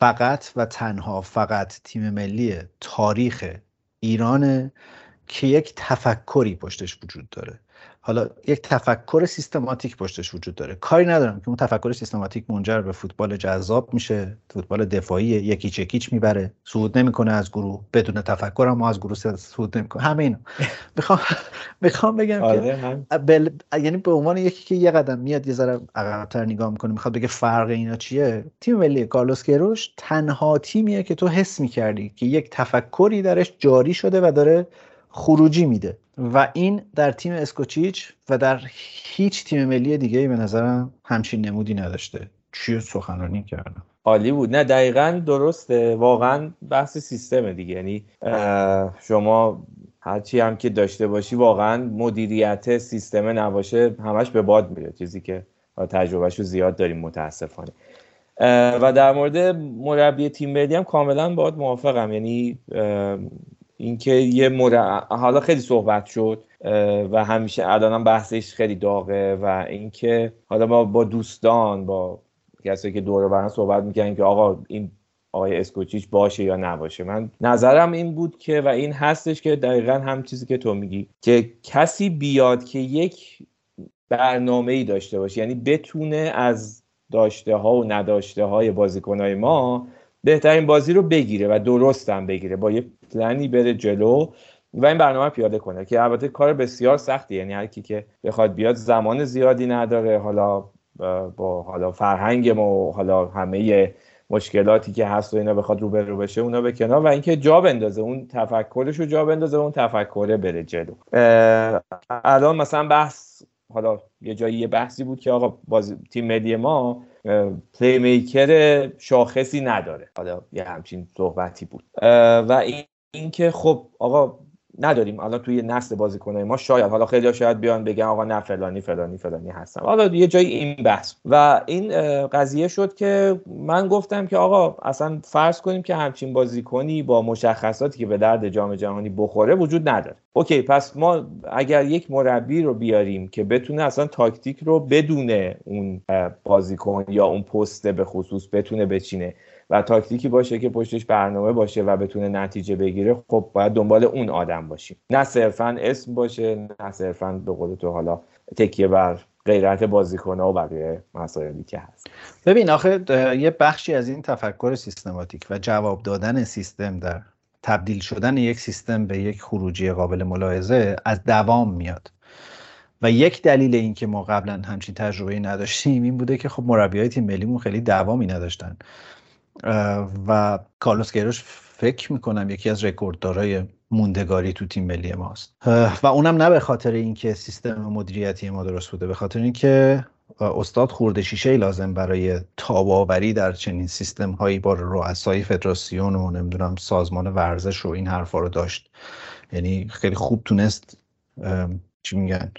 فقط و تنها فقط تیم ملی تاریخ ایرانه که یک تفکری پشتش وجود داره. حالا یک تفکر سیستماتیک پشتش وجود داره، کاری ندارم که اون تفکر سیستماتیک منجر به فوتبال جذاب میشه، فوتبال دفاعی یکی چکیچ میبره، صعود نمیکنه از گروه، بدون تفکر هم از گروه صعود نمیکنه، همه اینا. میخوام میخوام بگم که بل... یعنی به عنوان یکی که یه قدم میاد یه ذره عقب‌تر نگاه میکنه میخواد بگه فرق اینا چیه، تیم ملی کارلوس کیروش تنها تیمیه که تو حس میکردی که یک تفکری درش جاری شده و داره خروجی میده و این در تیم اسکوچیچ و در هیچ تیم ملی دیگه‌ای به نظرم همچین نمودی نداشته. چیو سخنرانی کردم عالی بود. نه دقیقاً درسته، واقعاً بحث سیستمه دیگه، یعنی شما هرچی هم که داشته باشی واقعاً مدیریت سیستمه نباشه همش به باد میره، چیزی که تجربهشو زیاد داریم متاسفانه. و در مورد مربی تیم ملی هم کاملاً باهات موافقم، یعنی اینکه یه مر... حالا خیلی صحبت شد و همیشه الانم بحثش خیلی داغه و اینکه حالا ما با دوستان با کسایی که دور و برم صحبت میکنیم که آقا این آقای اسکوچیچ باشه یا نباشه، من نظرم این بود که و این هستش که دقیقاً هم چیزی که تو میگی که کسی بیاد که یک برنامه‌ای داشته باشه، یعنی بتونه از داشته ها و نداشته های بازیکن‌های ما بهترین بازی رو بگیره و درست هم بگیره، با یه پلنی بره جلو و این برنامه پیاده کنه که البته کار بسیار سختیه، یعنی هر کی که بخواد بیاد زمان زیادی نداره، حالا با حالا فرهنگ ما و حالا همه مشکلاتی که هست و اینا بخواد رو برو بشه اونا به کنار و اینکه جا بندازه اون تفکرش رو جا بندازه اون تفکره بره جلو. الان مثلا بحث حالا یه جایی یه بحثی بود که آقا باز تیم ملی ما پلی میکر شاخصی نداره، حالا یه همچین صحبتی بود و اینکه این خب آقا نداریم الان توی نسل بازیکنای ما، شاید حالا خیلی‌ها شاید بیان بگن آقا نه فلانی فلانی فلانی هستم، حالا یه جایی این بحث و این قضیه شد که من گفتم که آقا اصلا فرض کنیم که همچین بازیکنی با مشخصاتی که به درد جام جهانی بخوره وجود نداره، اوکی پس ما اگر یک مربی رو بیاریم که بتونه اصلا تاکتیک رو بدون اون بازیکن یا اون پست به خصوص بتونه بچینه و تاکتیکی باشه که پشتش برنامه باشه و بتونه نتیجه بگیره، خب باید دنبال اون آدم باشیم، نه صرفاً اسم باشه، نه صرفاً به قول تو حالا تکیه بر غیرت بازیکن‌ها و بقیه مسائلی که هست. ببین آخه یه بخشی از این تفکر سیستماتیک و جواب دادن سیستم در تبدیل شدن یک سیستم به یک خروجی قابل ملاحظه از دوام میاد و یک دلیل این که ما قبلا همچین تجربه‌ای نداشتیم این بوده که خب مربیای تیم ملیمون خیلی دوامی نداشتن و کارلوس کیروش فکر میکنم یکی از رکورددارای موندگاری تو تیم ملی ماست و اونم نه به خاطر اینکه سیستم مدیریتی ما درست بوده، به خاطر اینکه استاد خورده شیشه لازم برای تاب‌آوری در چنین سیستم هایی با رؤسای فدراسیون و نمیدونم سازمان ورزش و این حرفا رو داشت، یعنی خیلی خوب تونست چی میگن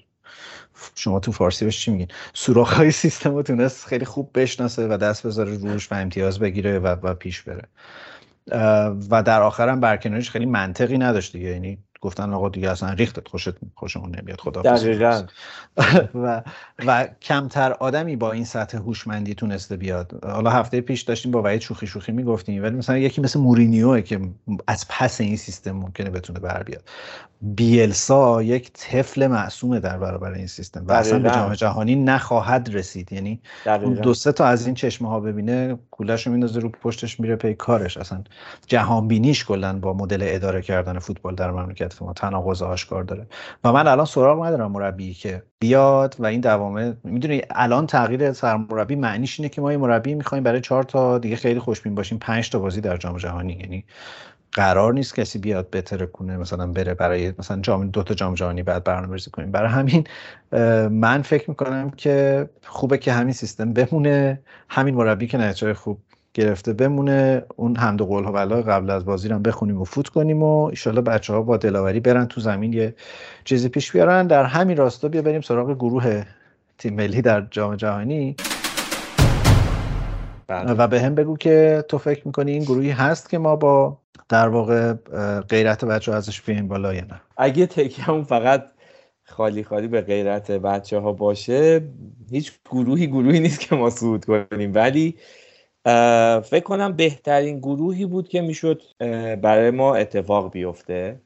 شما تو فارسی بهش چی میگین سوراخ‌های سیستم رو تونست خیلی خوب بشناسه و دست بذاره روش و امتیاز بگیره و, و پیش بره و در آخر هم برکنارش خیلی منطقی نداشت دیگه، یعنی گفتن آقا دیگه اصلا ریختت خوشت خوشمون نمیاد خداحافظ دقیقاً و و کمتر آدمی با این سطح هوشمندی تونسته بیاد. حالا هفته پیش داشتیم با وحید شوخی شوخی میگفتیم ولی مثلا یکی مثل مورینیو که از پس این سیستم ممکنه بتونه بر بیاد، بیلسا یک طفل معصومه در برابر این سیستم و اصلا به جام جهانی نخواهد رسید، یعنی اون دو سه تا از این چشمه ها ببینه کولاشو میندازه رو پشتش میره پی کارش، اصلا جهان بینیش کلا با مدل اداره کردن فوتبال در مملکت ما تناقض آشکار داره و من الان سراغ ندارم مربی که بیاد و این دوامه. میدونی الان تغییر سرمربی معنیش اینه که ما یه مربی میخوایم برای چهار تا دیگه خیلی خوشبین باشیم پنج تا بازی در جام جهانی، یعنی قرار نیست کسی بیاد بترکونه مثلا بره برای مثلا جام دو تا جام جهانی بعد برنامه‌ریزی کنیم. برای همین من فکر میکنم که خوبه که همین سیستم بمونه، همین مربی که نتایج خوب گرفته بمونه. اون حمد و قول و بلا قبل از بازی رو بخونیم و فوت کنیم و ان شاءالله بچه‌ها با دلاوری برن تو زمین یه چیزی پیش بیارن. در همین راستا بیا بریم سراغ گروه تیم ملی در جام جهانی. بله. و به هم بگو که تو فکر میکنی این گروهی هست که ما با در واقع غیرت بچه‌ها ازش بیایم بالا یا نه؟ اگه تکیه‌مون فقط خالی خالی به غیرت بچه ها باشه، هیچ گروهی گروهی نیست که ما صعود کنیم، ولی فکر کنم بهترین گروهی بود که میشد برای ما اتفاق بیفته.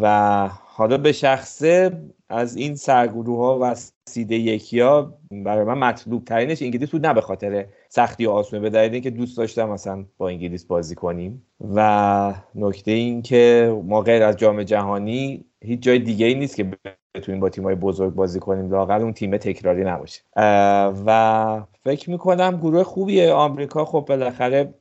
و حالا به شخصه از این سرگروه ها و سیده یکی ها برای من مطلوب ترینش انگلیس بود، نه به خاطر سختی و آسونه، به دلیل اینکه دوست داشتم مثلا با انگلیس بازی کنیم. و نکته این که ما غیر از جام جهانی هیچ جای دیگه ای نیست که بتونیم با تیم‌های بزرگ بازی کنیم، لااقل اون تیم تکراری نباشه. و فکر میکنم گروه خوبیه. آمریکا خب بالاخره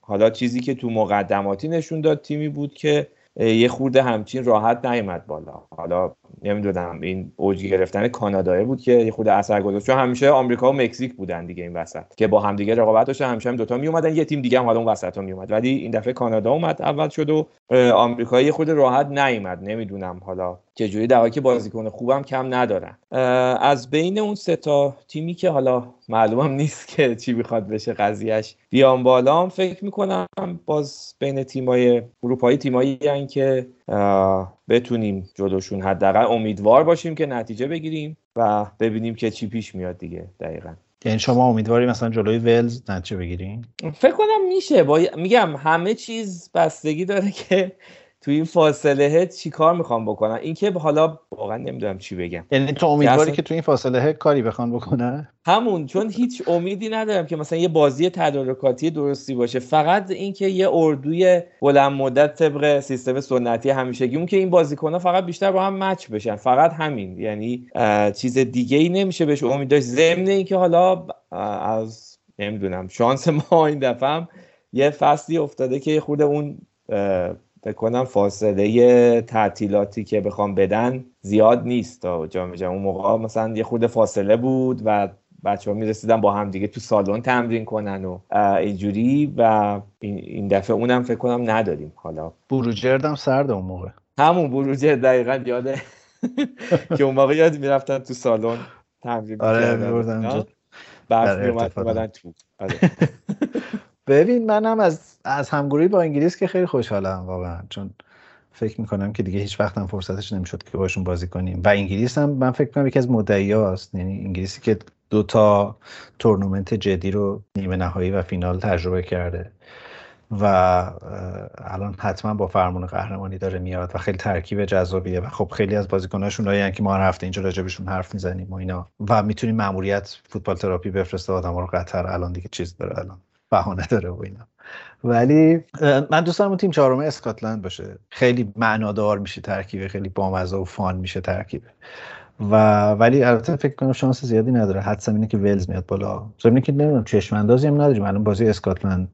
حالا چیزی که تو مقدماتی نشون داد تیمی بود که یه خورده همچین راحت نیامد بالا. حالا نمیدونم این اوج گرفتن کانادایی بود که یه خورده اثر گذاشت، چون همیشه آمریکا و مکزیک بودن دیگه این وسط که با هم دیگه رقابت داشتن، همیشه هم دو تا می اومدن، یه تیم دیگه هم حالا اون وسطا می اومد، ولی این دفعه کانادا اومد اول شد و آمریکا یه خورده راحت نیامد. نمیدونم حالا چه جوری، دقیقاً که بازیکن خوبم کم ندارن. از بین اون سه تا تیمی که حالا معلومم نیست که چی میخواد بشه قضیهش، بیان بالا، فکر میکنم باز بین تیمای اروپایی تیمایی ان که بتونیم جلوشون حداقل امیدوار باشیم که نتیجه بگیریم و ببینیم که چی پیش میاد دیگه. دقیقاً یعنی شما امیدواری مثلا جلوی ولز نتیجه بگیرین؟ فکر کنم میشه. با... میگم همه چیز بستگی داره که تو این فاصله چی کار میخوام بکنن. این که حالا واقعا نمیدونم چی بگم. یعنی تو امیدواری اصلا... که تو این فاصله کاری بخوان بکنن؟ همون، چون هیچ امیدی ندارم که مثلا یه بازی تدارکاتی درستی باشه، فقط این که یه اردوی بلند مدت طبق سیستم سنتی همیشگیمون که این بازیکن‌ها فقط بیشتر با هم مچ بشن، فقط همین. یعنی چیز دیگه‌ای نمیشه بهش امید داشت. ضمن اینکه حالا از نمیدونم شانس ما این دفعه یه فصلی افتاده که خود اون فکر کنم فاصله تعطیلاتی که بخوام بدن زیاد نیست تا جام جهانی. اون موقع مثلا یه خورده فاصله بود و بچه‌ها می‌رسیدن با هم دیگه تو سالن تمرین کنن و اینجوری، و این دفعه اونم فکر کنم نداریم. حالا بروجردم سرد اون موقع، همون بروجرد دقیقاً یاده که اون موقع یاد می‌رفتن تو سالن تمرین می‌کردن، بعد می‌اومدن تو. ببین منم از از همگروهی با انگلیس که خیلی خوشحالم واقعا، چون فکر میکنم که دیگه هیچ وقت هم فرصتش نمیشد که باشون بازی کنیم. و انگلیس هم من فکر میکنم یکی از مدعیاست، یعنی انگلیسی که دو تا تورنمنت جدی رو نیمه نهایی و فینال تجربه کرده و الان حتما با فرمان قهرمانی داره میاد و خیلی ترکیب جذابیه و خب خیلی از بازیکناشون هایی که ما هر هفته اینجا راجبشون حرف میزنیم و اینا، و میتونیم ماموریت فوتبال تراپی بفرسته آدما رو قطر. الان دیگه چیز داره، الان بهانه داره و اینا. ولی من دوست دارم اون تیم چهارم اسکاتلند باشه، خیلی معنادار میشه ترکیبه، خیلی بامزه و فان میشه ترکیبه. و ولی البته فکر کنم شانس زیادی نداره. حدسم اینه که ولز میاد بالا، زمینه که نمیدونم چشم اندازی هم نداریم. الان بازی اسکاتلند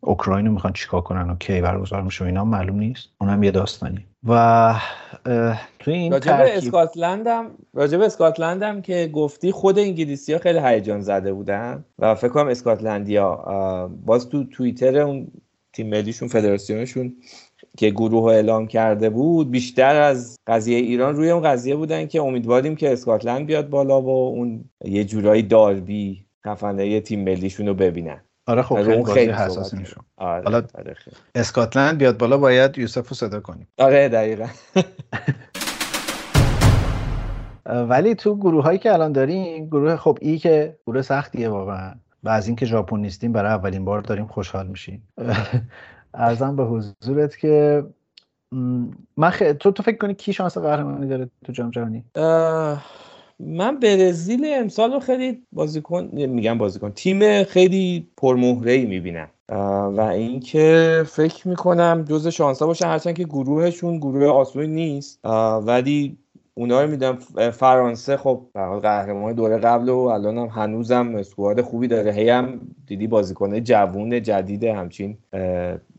اوکراین رو میخوان چیکار کنن، اوکی برگزار میشه و اینا معلوم نیست، اونم یه داستانی. و تو این راجب اسکاتلندم راجب اسکاتلندم که گفتی، خود انگلیسی‌ها خیلی هیجان زده بودن و فکر کنم اسکاتلندیا باز تو توییتر اون تیم ملیشون فدراسیونشون که گروه ها اعلام کرده بود، بیشتر از قضیه ایران روی اون قضیه بودن که امیدواریم که اسکاتلند بیاد بالا و اون یه جورایی داربی خفنه تیم ملیشون رو ببینن. آره خب خیلی بازی حساسی میشون. آره حالا آره اسکاتلند بیاد بالا باید یوسفو صدا کنیم. آره دقیقا. ولی تو گروه هایی که الان داریم، گروه خب ای که گروه سختیه واقعا، و از اینکه ژاپن نیستیم برای اولین بار داریم خوشحال میشیم. عرضم به حضورت که من خ... تو تو فکر کنی کی شانس قهرمانی داره تو جام جهانی؟ من برزیل امسال رو خیلی بازیکن میگم بازیکن تیم خیلی پرمهره‌ای میبینم و اینکه فکر میکنم جزو شانس‌ها باشه، هرچند که گروهشون گروه آسونی نیست، ولی اونا رو میدم. فرانسه خب قهرمان دوره قبل و الان هم هنوزم اسکواد خوبی داره، هی هم دیدی بازیکن‌های جوون جدید همچین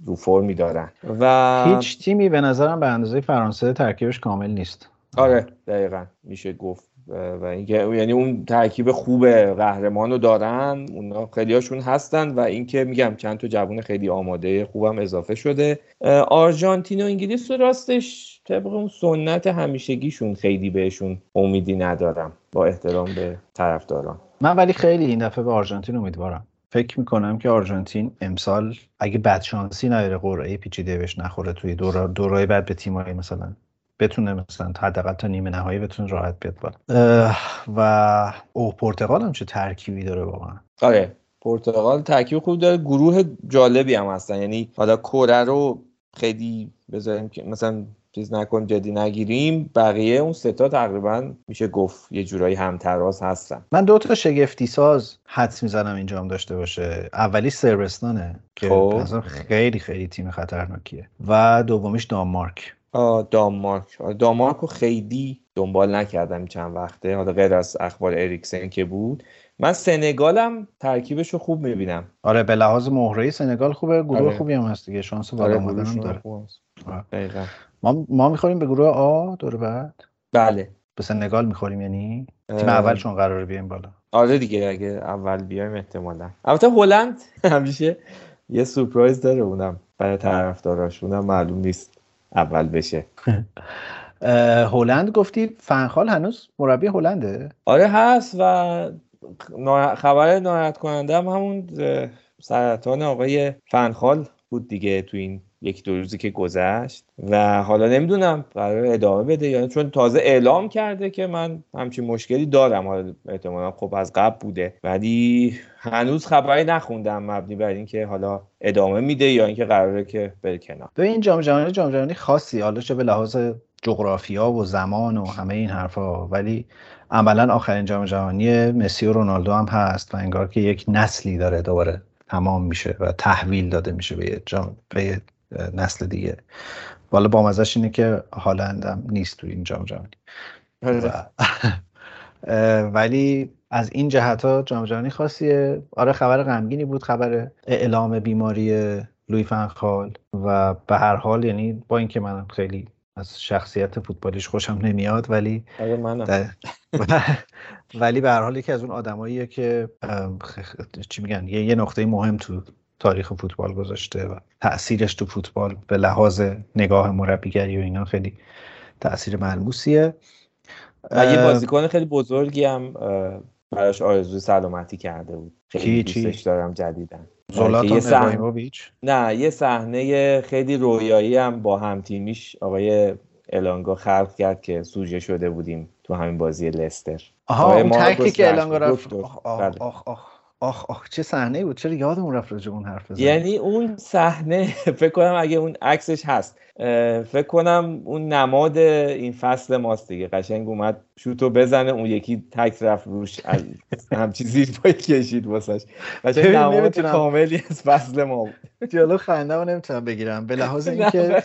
رو فرمی دارن و هیچ تیمی به نظرم به اندازه فرانسه ترکیبش کامل نیست. آره دقیقاً میشه گفت و اینکه یعنی اون ترکیب خوب قهرمانو دارن، اونا خیلیاشون هستن و اینکه میگم چند تا جوون خیلی آماده خوبم اضافه شده. آرژانتین و انگلیس رو راستش طبق اون سنت همیشگیشون خیلی بهشون امیدی ندارم، با احترام به طرفداران. من ولی خیلی این دفعه به آرژانتین امیدوارم. فکر میکنم که آرژانتین امسال اگه بدشانسی نیاره قرعه پیچیده بهش نخوره توی دوره دوره‌ی بعد به تیم‌های مثلا بتونه مثلا حداقل تا نیمه نهایی بتون راحت بیاد بالا. و او پرتغال هم چه ترکیبی داره واقعا. آره پرتغال ترکیب خوب داره، گروه جالبی هم هستن. یعنی حالا کره رو خیلی بذاریم که مثلا چیز نکن، جدی نگیریم، بقیه اون سه تا تقریبا میشه گفت یه جورایی همتراز هستن. من دو تا شگفتی ساز حدس میزنم اینجا هم داشته باشه. اولی صربستانه که مثلا خیلی خیلی تیم خطرناکیه و دومیش دانمارک. دانمارک دانمارک رو خیلی دنبال نکردم چند وقته، حالا غیر از اخبار اریکسن که بود. من سنگالم ترکیبش رو خوب میبینم. آره به لحاظ مهره‌ای سنگال خوبه، گروه آره. خوبی هم هست دیگه، شانس بالا آره اومدن هم داره. دقیقاً ما ما می‌خوریم به گروه آ دور بعد. بله به سنگال می‌خوریم، یعنی تیم اول چون قراره بیایم بالا. آره دیگه اگه اول بیایم احتمالاً. البته هلند همیشه یه سورپرایز داره، اونم برای طرفداراش، اونم معلوم نیست اول بشه. هلند گفتی، فان خال هنوز مربی هلنده؟ آره هست و خبر ناراحت کننده هم همون سرطان آقای فان خال بود دیگه تو این یک دو روزی که گذشت و حالا نمیدونم قرار ادامه بده یا نه، چون تازه اعلام کرده که من همچین مشکلی دارم. حالا احتمالاً خب از قبل بوده ولی هنوز خبری نخوندم مبنی بر اینکه حالا ادامه میده یا اینکه قراره که بره کنار. به این جام جهانی جام جهانی خاصی حالا چه به لحاظ جغرافیا و زمان و همه این حرفا، ولی عملاً آخرین جام جهانی مسی و رونالدو هم هست و انگار که یک نسلی داره دوباره تمام میشه و تحویل داده میشه به جام به نسل دیگه. والا با مزهش اینه که هالند هم نیست تو این جام جهانی و... ولی از این جهت ها جام جهانی خاصیه. آره خبر غمگینی بود خبر اعلام بیماری لوئی فان خال و به هر حال یعنی با اینکه من خیلی از شخصیت فوتبالیش خوشم نمیاد ولی ده... ولی به هر حال یکی از اون آدماییه که چی میگن یه نقطه مهم تو تاریخ فوتبال گذاشته و تأثیرش تو فوتبال به لحاظ نگاه مربیگری و اینا خیلی تأثیر ملموسیه و یه بازیکن خیلی بزرگی هم براش آرزوی سلامتی کرده بود. خیلی دوستش دارم جدیداً. زلاته زایباویچ؟ نه یه صحنه خیلی رویایی هم با همتیمیش آقای الانگا خلق کرد که سوژه شده بودیم تو همین بازی لستر. آها اون تکی که الانگا رفت. آخ آخ آخ آخ آخ چه صحنه‌ای بود، چرا یادمون رفت راجع اون حرف بزنم. یعنی اون صحنه فکر کنم اگه اون عکسش هست، فکر کنم اون نماد این فصل ماست دیگه. قشنگ اومد شوتو بزنه، اون یکی تک رفت روش، هم چیزی پای کشید واسش. قشنگ نماد کاملی از فصل ما بود. جلو خنده‌مو نمیتونم بگیرم به لحاظ اینکه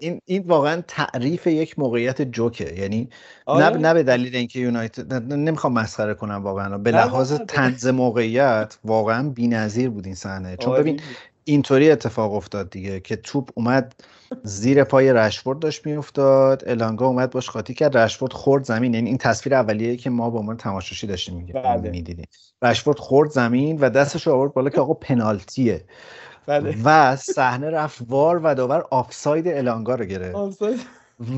این این واقعا تعریف یک موقعیت جوکه. یعنی نه نه به دلیل اینکه یونایتد نمیخوام مسخره کنم، واقعا به لحاظ طنز موقعیت واقعا بی‌نظیر بود این صحنه. چون ببین اینطوری اتفاق افتاد دیگه که توپ اومد زیر پای رشفورد داشت میافتاد، الانگا اومد باش قاطی کرد، رشفورد خورد زمین. یعنی این تصویر اولیه‌ای که ما با عنوان تماشاشی داشتیم می‌دیدیم. رشفورد خورد زمین و دستش رو آورد بالا که آقا پنالتیه. بله. و صحنه رفت وار و داور آفساید الانگا رو گرفت. آفساید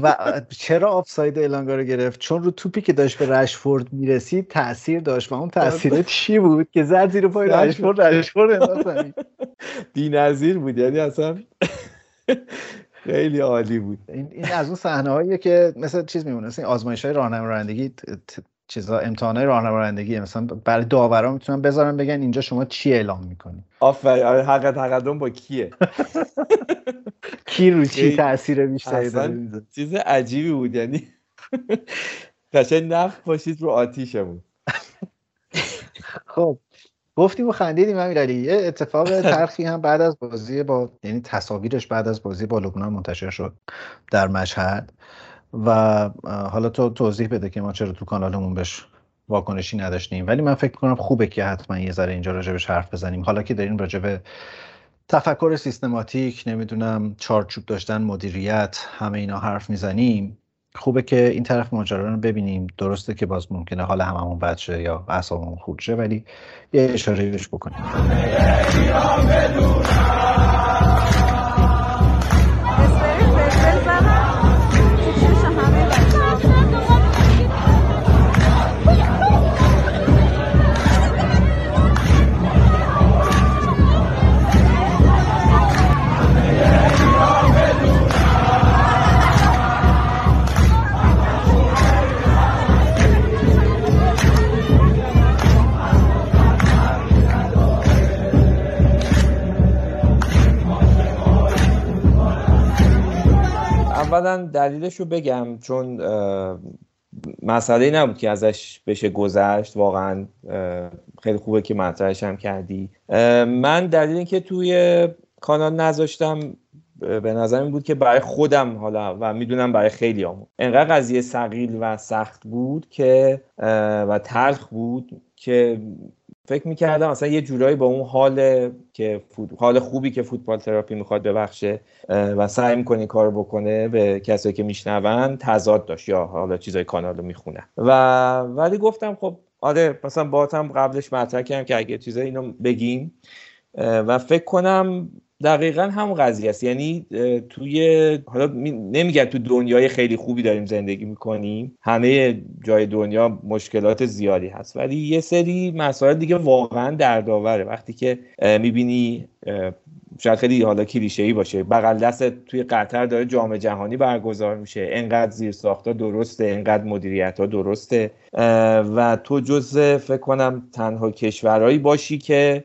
و چرا آفساید الانگا رو گرفت؟ چون رو توپی که داشت به رشفورد میرسید تأثیر داشت و اون تأثیر چی بود که زد زیر پای رشفورد رشفورد انداخت. بی‌نظیر بود یعنی اصلا خیلی عالی بود. این از اون صحنه‌هاییه که مثلا چیز میمونه، مثلا آزمایش‌های راهنمایندگی چیزا امتحانای راهنمایندگی مثلا برای داورا میتونن بذارن بگن اینجا شما چی اعلام میکنی. آفرین آره حق تقدم با کیه کی رو چی تاثیر بیشتری داره. چیز عجیبی بود یعنی قشنگ نفت پاشید رو آتیشمون. خب گفتیم و خندیدیم امیرعلی. یه اتفاق تلخی هم بعد از بازی با یعنی تصاویرش بعد از بازی با لبنان منتشر شد در مشهد و حالا تو توضیح بده که ما چرا تو کانالمون بهش واکنشی نداشتیم، ولی من فکر می‌کنم خوبه که حتما یه ذره اینجا راجع بهش حرف بزنیم. حالا که داریم راجع به تفکر سیستماتیک، نمیدونم چارچوب داشتن، مدیریت، همه اینا حرف میزنیم، خوبه که این طرف ماجرا رو ببینیم. درسته که باز ممکنه حال هممون بد شه یا اعصابمون خورد شه، ولی یه اشاره بهش بکنیم. اولا دلیلش رو بگم، چون مسئله‌ای نبود که ازش بشه گذشت، واقعا خیلی خوبه که مطرحش هم کردی. من دلیل اینکه توی کانال نذاشتم به نظر این بود که برای خودم حالا و میدونم برای خیلی همون انقدر قضیه ثقیل و سخت بود که و تلخ بود که فکر میکردم اصلا یه جورایی با اون حال که فوت... حال خوبی که فوتبال تراپی میخواد ببخشه و سعی میکنه کار بکنه به کسایی که میشنون تضاد داشت یا حالا چیزای کانال رو میخونن و ولی گفتم خب آره مثلا باهاتم قبلش مطرح کردم که اگه چیزایی اینو بگیم و فکر کنم دقیقاً هم قضیه است. یعنی توی حالا نمیگم تو دنیای خیلی خوبی داریم زندگی میکنیم، همه جای دنیا مشکلات زیادی هست، ولی یه سری مسائل دیگه واقعاً دردآوره. وقتی که میبینی شاید خیلی حالا کلیشه‌ای باشه، بغل دست توی قطر داره جام جهانی برگزار میشه، انقدر زیرساخت‌ها درسته، انقدر مدیریت‌ها درسته و تو جزء فکر کنم تنها کشورهایی باشی که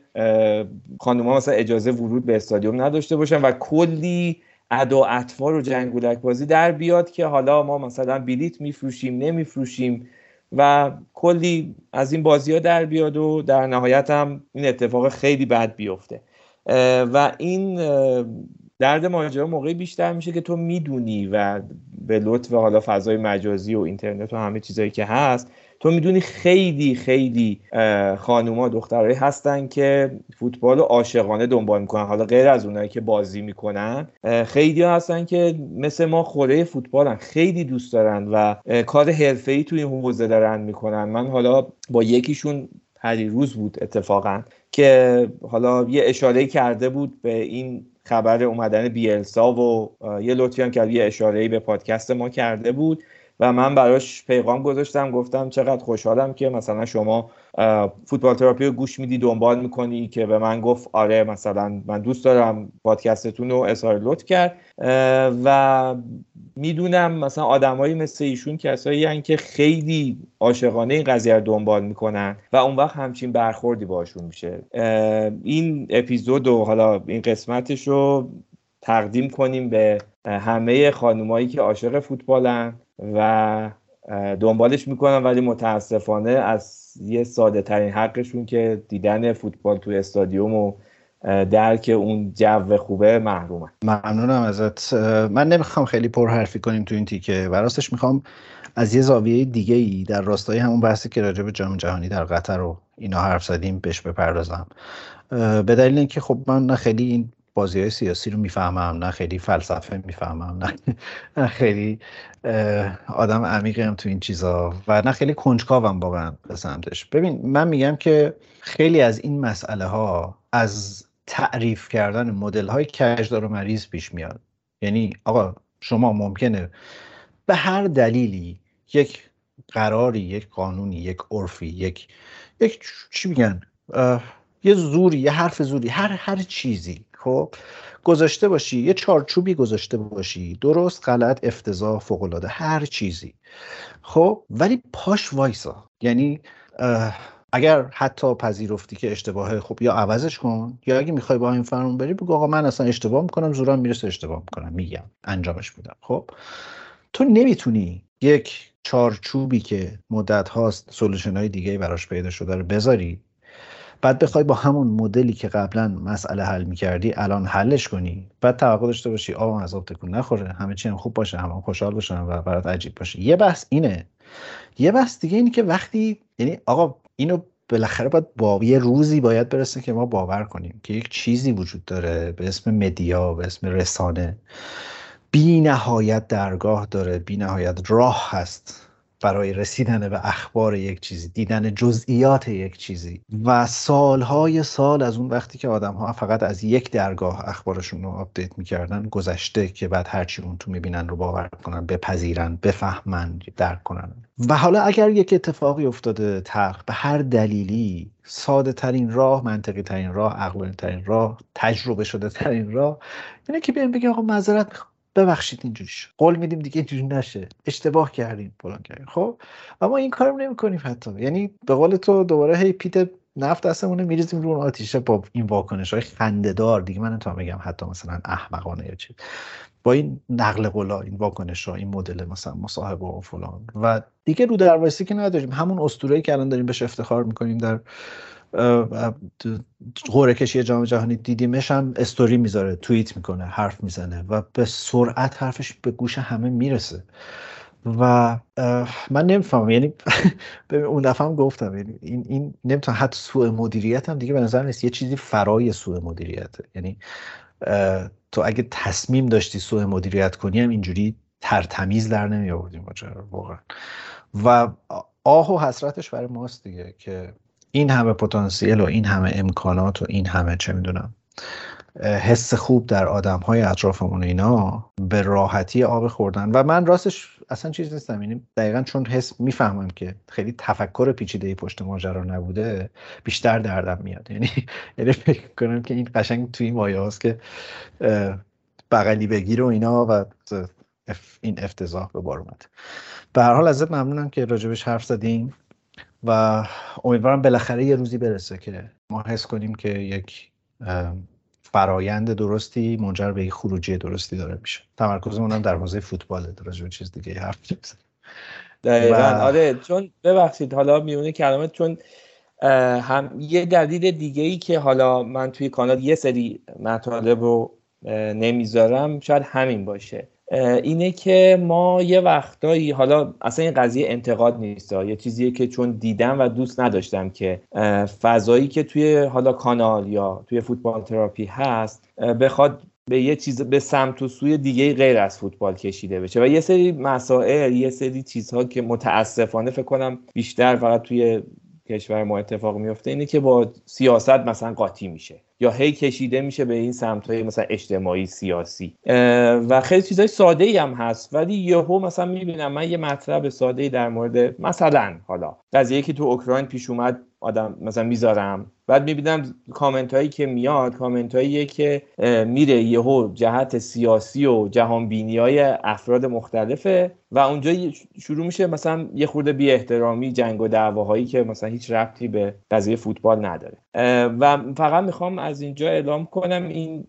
خانوما مثلا اجازه ورود به استادیوم نداشته باشن و کلی ادا و اطوار و جنگولک بازی در بیاد که حالا ما مثلا بلیت میفروشیم نمیفروشیم و کلی از این بازی‌ها در بیاد و در نهایت هم این اتفاق خیلی بد بیفته و این درد ماجرا موقعی بیشتر میشه که تو میدونی و به لطف حالا فضای مجازی و اینترنت و همه چیزایی که هست تو میدونی خیلی خیلی خانوما دخترایی هستن که فوتبال رو عاشقانه دنبال میکنن، حالا غیر از اونایی که بازی میکنن خیلی هستن که مثل ما خوره فوتبالن، خیلی دوست دارن و کار حرفه‌ای توی این حوزه دارن میکنن. من حالا با یکیشون پریروز بود اتفاقا که حالا یه اشاره‌ای کرده بود به این خبر اومدن بیلسا و یه لطفی هم کرد یه اشاره‌ای به پادکست ما کرده بود و من براش پیغام گذاشتم، گفتم چقدر خوشحالم که مثلا شما فوتبال تراپی رو گوش میدی دنبال میکنی، که به من گفت آره مثلا من دوست دارم پادکستتون رو، اظهار لطف کرد و میدونم مثلا آدمایی مثل ایشون کسایی هستن که خیلی عاشقانه این قضیه رو دنبال میکنن و اون وقت همچین برخوردی باشون میشه. این اپیزود و حالا این قسمتش رو تقدیم کنیم به همه خانومایی که عاشق فوتبالن و دنبالش میکنن ولی متاسفانه از یه ساده ترین حقشون که دیدن فوتبال توی استادیوم و درک اون جو خوبه محرومه. ممنونم ازت. من نمیخوام خیلی پر حرفی کنیم تو این تیکه و راستش میخوام از یه زاویه دیگه ای در راستای همون بحثی که راجع به جام جهانی در قطر و اینا حرف زدیم بهش بپردازم، به دلیل اینکه خب من نه خیلی این بازی‌های سیاسی رو میفهمم، نه خیلی فلسفه میفهمم، نه خیلی آدم عمیقم تو این چیزا و نه خیلی کنجکاوم واقعا به سمتش. ببین من میگم که خیلی از این مسئله ها از تعریف کردن مدل‌های کجدار و مریض پیش میاد. یعنی آقا شما ممکنه به هر دلیلی یک قراری، یک قانونی، یک عرفی، یک یک چی میگن، یه زوری، یه حرف زوری، هر هر چیزی خب گذاشته باشی، یه چارچوبی گذاشته باشی، درست، غلط، افتضاح، فوق‌العاده، هر چیزی خب، ولی پاش وایسا. یعنی اگر حتی پذیرفتی که اشتباهه، خب یا عوضش کن، یا اگه میخوای با این فرمون بری بگو آقا من اصلا اشتباه میکنم، زورم میرسه اشتباه میکنم، میگم انجامش میدم. خب تو نمیتونی یک چارچوبی که مدت هاست سولوشن‌های دیگه براش پیدا شده رو بذاری بعد بخوای با همون مدلی که قبلا مسئله حل میکردی الان حلش کنی، بعد توقع داشته باشی آقا عذاب تکون نخوره، همه چی هم خوب باشه، همه خوشحال باشن و برات عجیب باشه. یه بحث اینه. یه بحث دیگه اینه که وقتی، یعنی آقا اینو بالاخره باید با یه روزی باید برسه که ما باور کنیم که یک چیزی وجود داره به اسم مدیا، به اسم رسانه، بی نهایت درگاه داره، بی نهایت راه هست برای رسیدن به اخبار یک چیزی، دیدن جزئیات یک چیزی، و سالهای سال از اون وقتی که آدم ها فقط از یک درگاه اخبارشون رو آپدیت میکردن گذشته که بعد هرچی اون تو میبینن رو باور کنن، بپذیرن، بفهمن، درک کنن. و حالا اگر یک اتفاقی افتاده تلخ به هر دلیلی، ساده ترین راه، منطقی ترین راه، عقلانی ترین راه، تجربه شده ترین راه اینه که بیان بگی آقا معذرت میخوام، ببخشید اینجوری شد، قول میدیم دیگه اینجوری نشه، اشتباه کردیم، فلان کردیم. خب اما این کارو نمی‌کنیم حتی، یعنی به قول تو دوباره هی پیت نفت دستمونه می‌ریزیم رو اون آتیشه با این واکنش‌های خنده‌دار دیگه. من تا میگم حتی مثلا احمقانه یا چیز، با این نقل قولا، این واکنش‌ها، این مدل مثلا مصاحبه و فلان، و دیگه رو دروایسی که نداریم. همون اسطوره‌ای که الان داریم بهش افتخار می‌کنیم در قرعه کشی جام جهانی، دیدیمش هم استوری میذاره، توییت میکنه، حرف میزنه و به سرعت حرفش به گوش همه میرسه. و من نمیفهمم، یعنی اون دفعه هم گفتم، یعنی این این نمیتونم، حتی سوء مدیریت هم دیگه به نظر نیست، یه چیزی فرای سوء مدیریته. یعنی تو اگه تصمیم داشتی سوء مدیریت کنی هم اینجوری ترتمیز در نمی آوردیم واقعا. و آه و حسرتش برای ماست دیگه که این همه پتانسیل و این همه امکانات و این همه چه میدونم حس خوب در آدم‌های اطرافمون اینا به راحتی آب خوردن. و من راستش اصلا چیز نیستم، یعنی دقیقاً چون حس میفهمم که خیلی تفکر پیچیده‌ای پشت ماجرا نبوده، بیشتر دردم میاد. یعنی یعنی فکر کنم که این قشنگ توی مایه هاست که بغلی بگیر و اینا، و این افتضاح به بار اومد. به هر حال ازت ممنونم که راجبش حرف زدیم و امیدوارم بالاخره یه روزی برسه که ما حس کنیم که یک فرایند درستی منجر به یک خروجی درستی داره میشه. تمرکزمون هم در حوزه فوتباله، در حوزه چیز دیگه حرف نمیزنیم. دقیقاً و... آره، چون ببخشید حالا میونه کلامت، چون هم یه دلیل دیگه‌ای که حالا من توی کانال یه سری مطالب رو نمیذارم شاید همین باشه، اینه که ما یه وقتایی، حالا اصلا این قضیه انتقاد نیست، یه چیزیه که چون دیدم و دوست نداشتم که فضایی که توی حالا کانال یا توی فوتبال تراپی هست بخواد به یه چیز به سمت و سوی دیگه غیر از فوتبال کشیده بشه. و یه سری مسائل، یه سری چیزها که متاسفانه فکر کنم بیشتر فقط توی کشور ما اتفاق میفته، اینه که با سیاست مثلا قاطی میشه یا هی کشیده میشه به این سمت‌های مثلا اجتماعی، سیاسی، و خیلی چیزای ساده‌ای هم هست. ولی یهو مثلا میبینم من یه مطلب ساده‌ای در مورد مثلا حالا قضیه که تو اوکراین پیش اومد آدم مثلا میذارم، بعد میبینم کامنتایی که میاد کامنتاییه که میره یهو جهت سیاسی و جهانبینی‌های افراد مختلفه و اونجا شروع میشه مثلا یه خورده بی احترامی، جنگ و دعواهایی که مثلا هیچ ربطی به قضیه فوتبال نداره. و فقط میخوام از اینجا اعلام کنم، این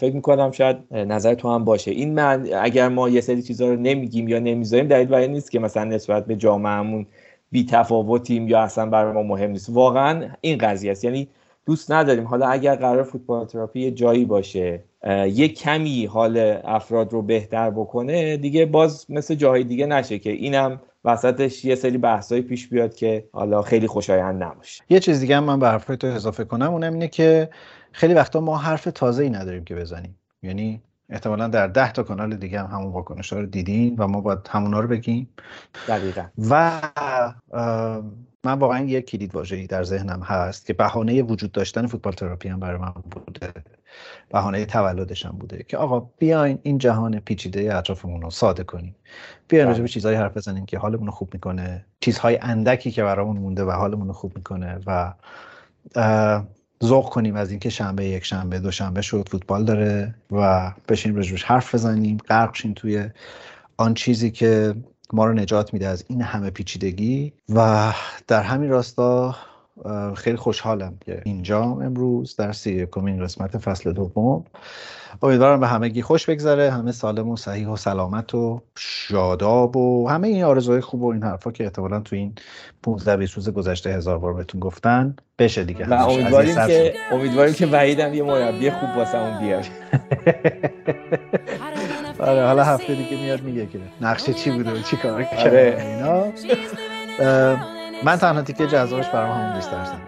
فکر میکنم شاید نظر تو هم باشه، این من اگر ما یه سری چیزا رو نمیگیم یا نمیذاریم دلیل بر این نیست که مثلا نسبت به جامعهمون بی تفاوتیم یا اصلا برای ما مهم نیست. واقعا این قضیه است، یعنی دوست نداریم. حالا اگر قرار فوتبال تراپی جایی باشه یه کمی حال افراد رو بهتر بکنه دیگه، باز مثل جاهای دیگه نشه که اینم وسطش یه سری بحثای پیش بیاد که حالا خیلی خوشایند نباشه. یه چیز دیگه هم من به حرفای تو اضافه کنم، اونم اینه که خیلی وقتا ما حرف تازه‌ای نداریم که بزنیم، یعنی احتمالاً در ده تا کانال دیگه هم همون واکنش‌ها رو دیدین و ما باید همونا رو بگیم. دقیقاً. و من واقعاً یه کلید واژه‌ای در ذهنم هست که بهانه وجود داشتن فوتبال تراپی هم برای من بوده، بهانه تولدش هم بوده، که آقا بیاین این جهان پیچیده اطرافمون رو ساده کنیم، بیاین راجع به چیزای حرف بزنیم که حالمون رو خوب می‌کنه، چیزهای اندکی که برامون مونده و حالمون رو خوب می‌کنه، و ذوق کنیم از اینکه شنبه، یک شنبه، دو شنبه شد فوتبال داره و بشینیم راجعش حرف بزنیم، غرق شیم توی آن چیزی که ما رو نجات میده از این همه پیچیدگی. و در همین راستا خیلی خوشحالم که اینجا امروز در سی کمین قسمت فصل دوم، امیدوارم به همگی خوش بگذره، همه سالم و صحیح و سلامت و شاداب و همه این آرزوهای خوب و این حرفا که احتمالاً تو این پانزده بیست روز گذشته هزار بار بهتون گفتن بشه دیگه. و امیدواریم که امیدواریم که وحیدم یه مربی خوب واسمون بیاره. آره، حالا هفته دیگه میاد میگه که نقشه چی بوده و چی کار کرده اینا. من تنها تیکه جزاش برام همون بیست درصد.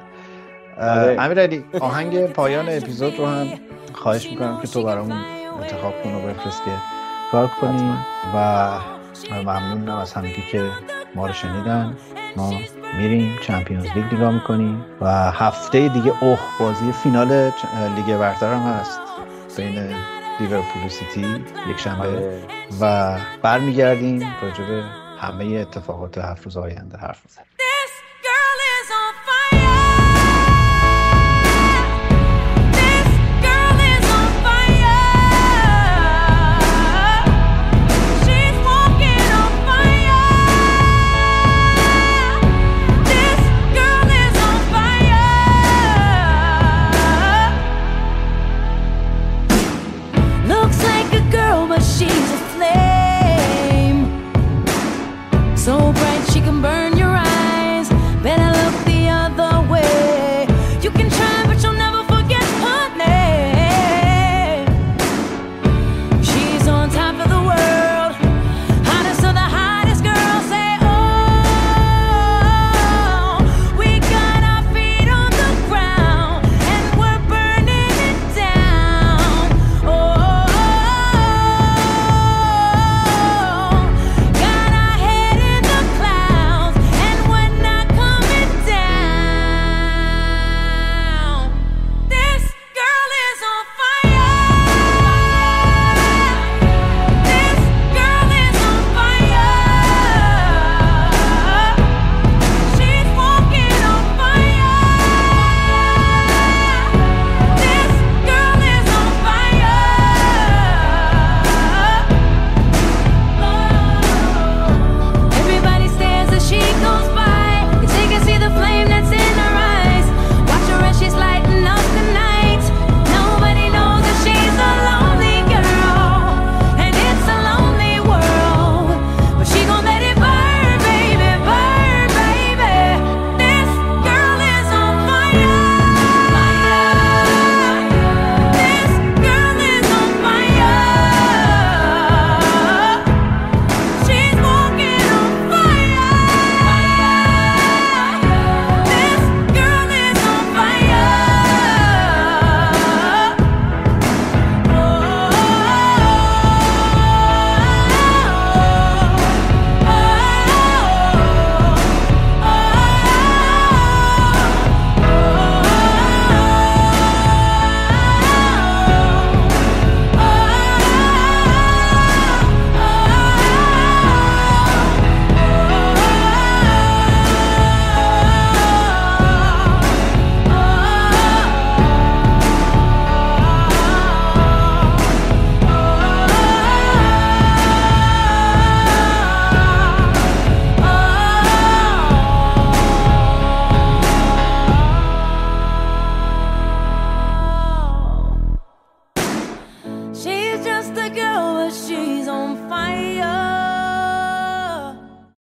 امیرعلی، آهنگ پایان اپیزود رو هم خواهش میکنم که تو برامون انتخاب کن و بفرست که سابسکرایب کنین و ممنونم از همگی که ما رو شنیدن. ما میریم چمپیونز لیگ نگاه میکنیم و هفته دیگه اوه بازی فینال لیگ برتر هم هست بین لیورپول و سیتی یک شنبه و برمیگردیم راجع به همه اتفاقات هفت روز آینده حرف میزنیم.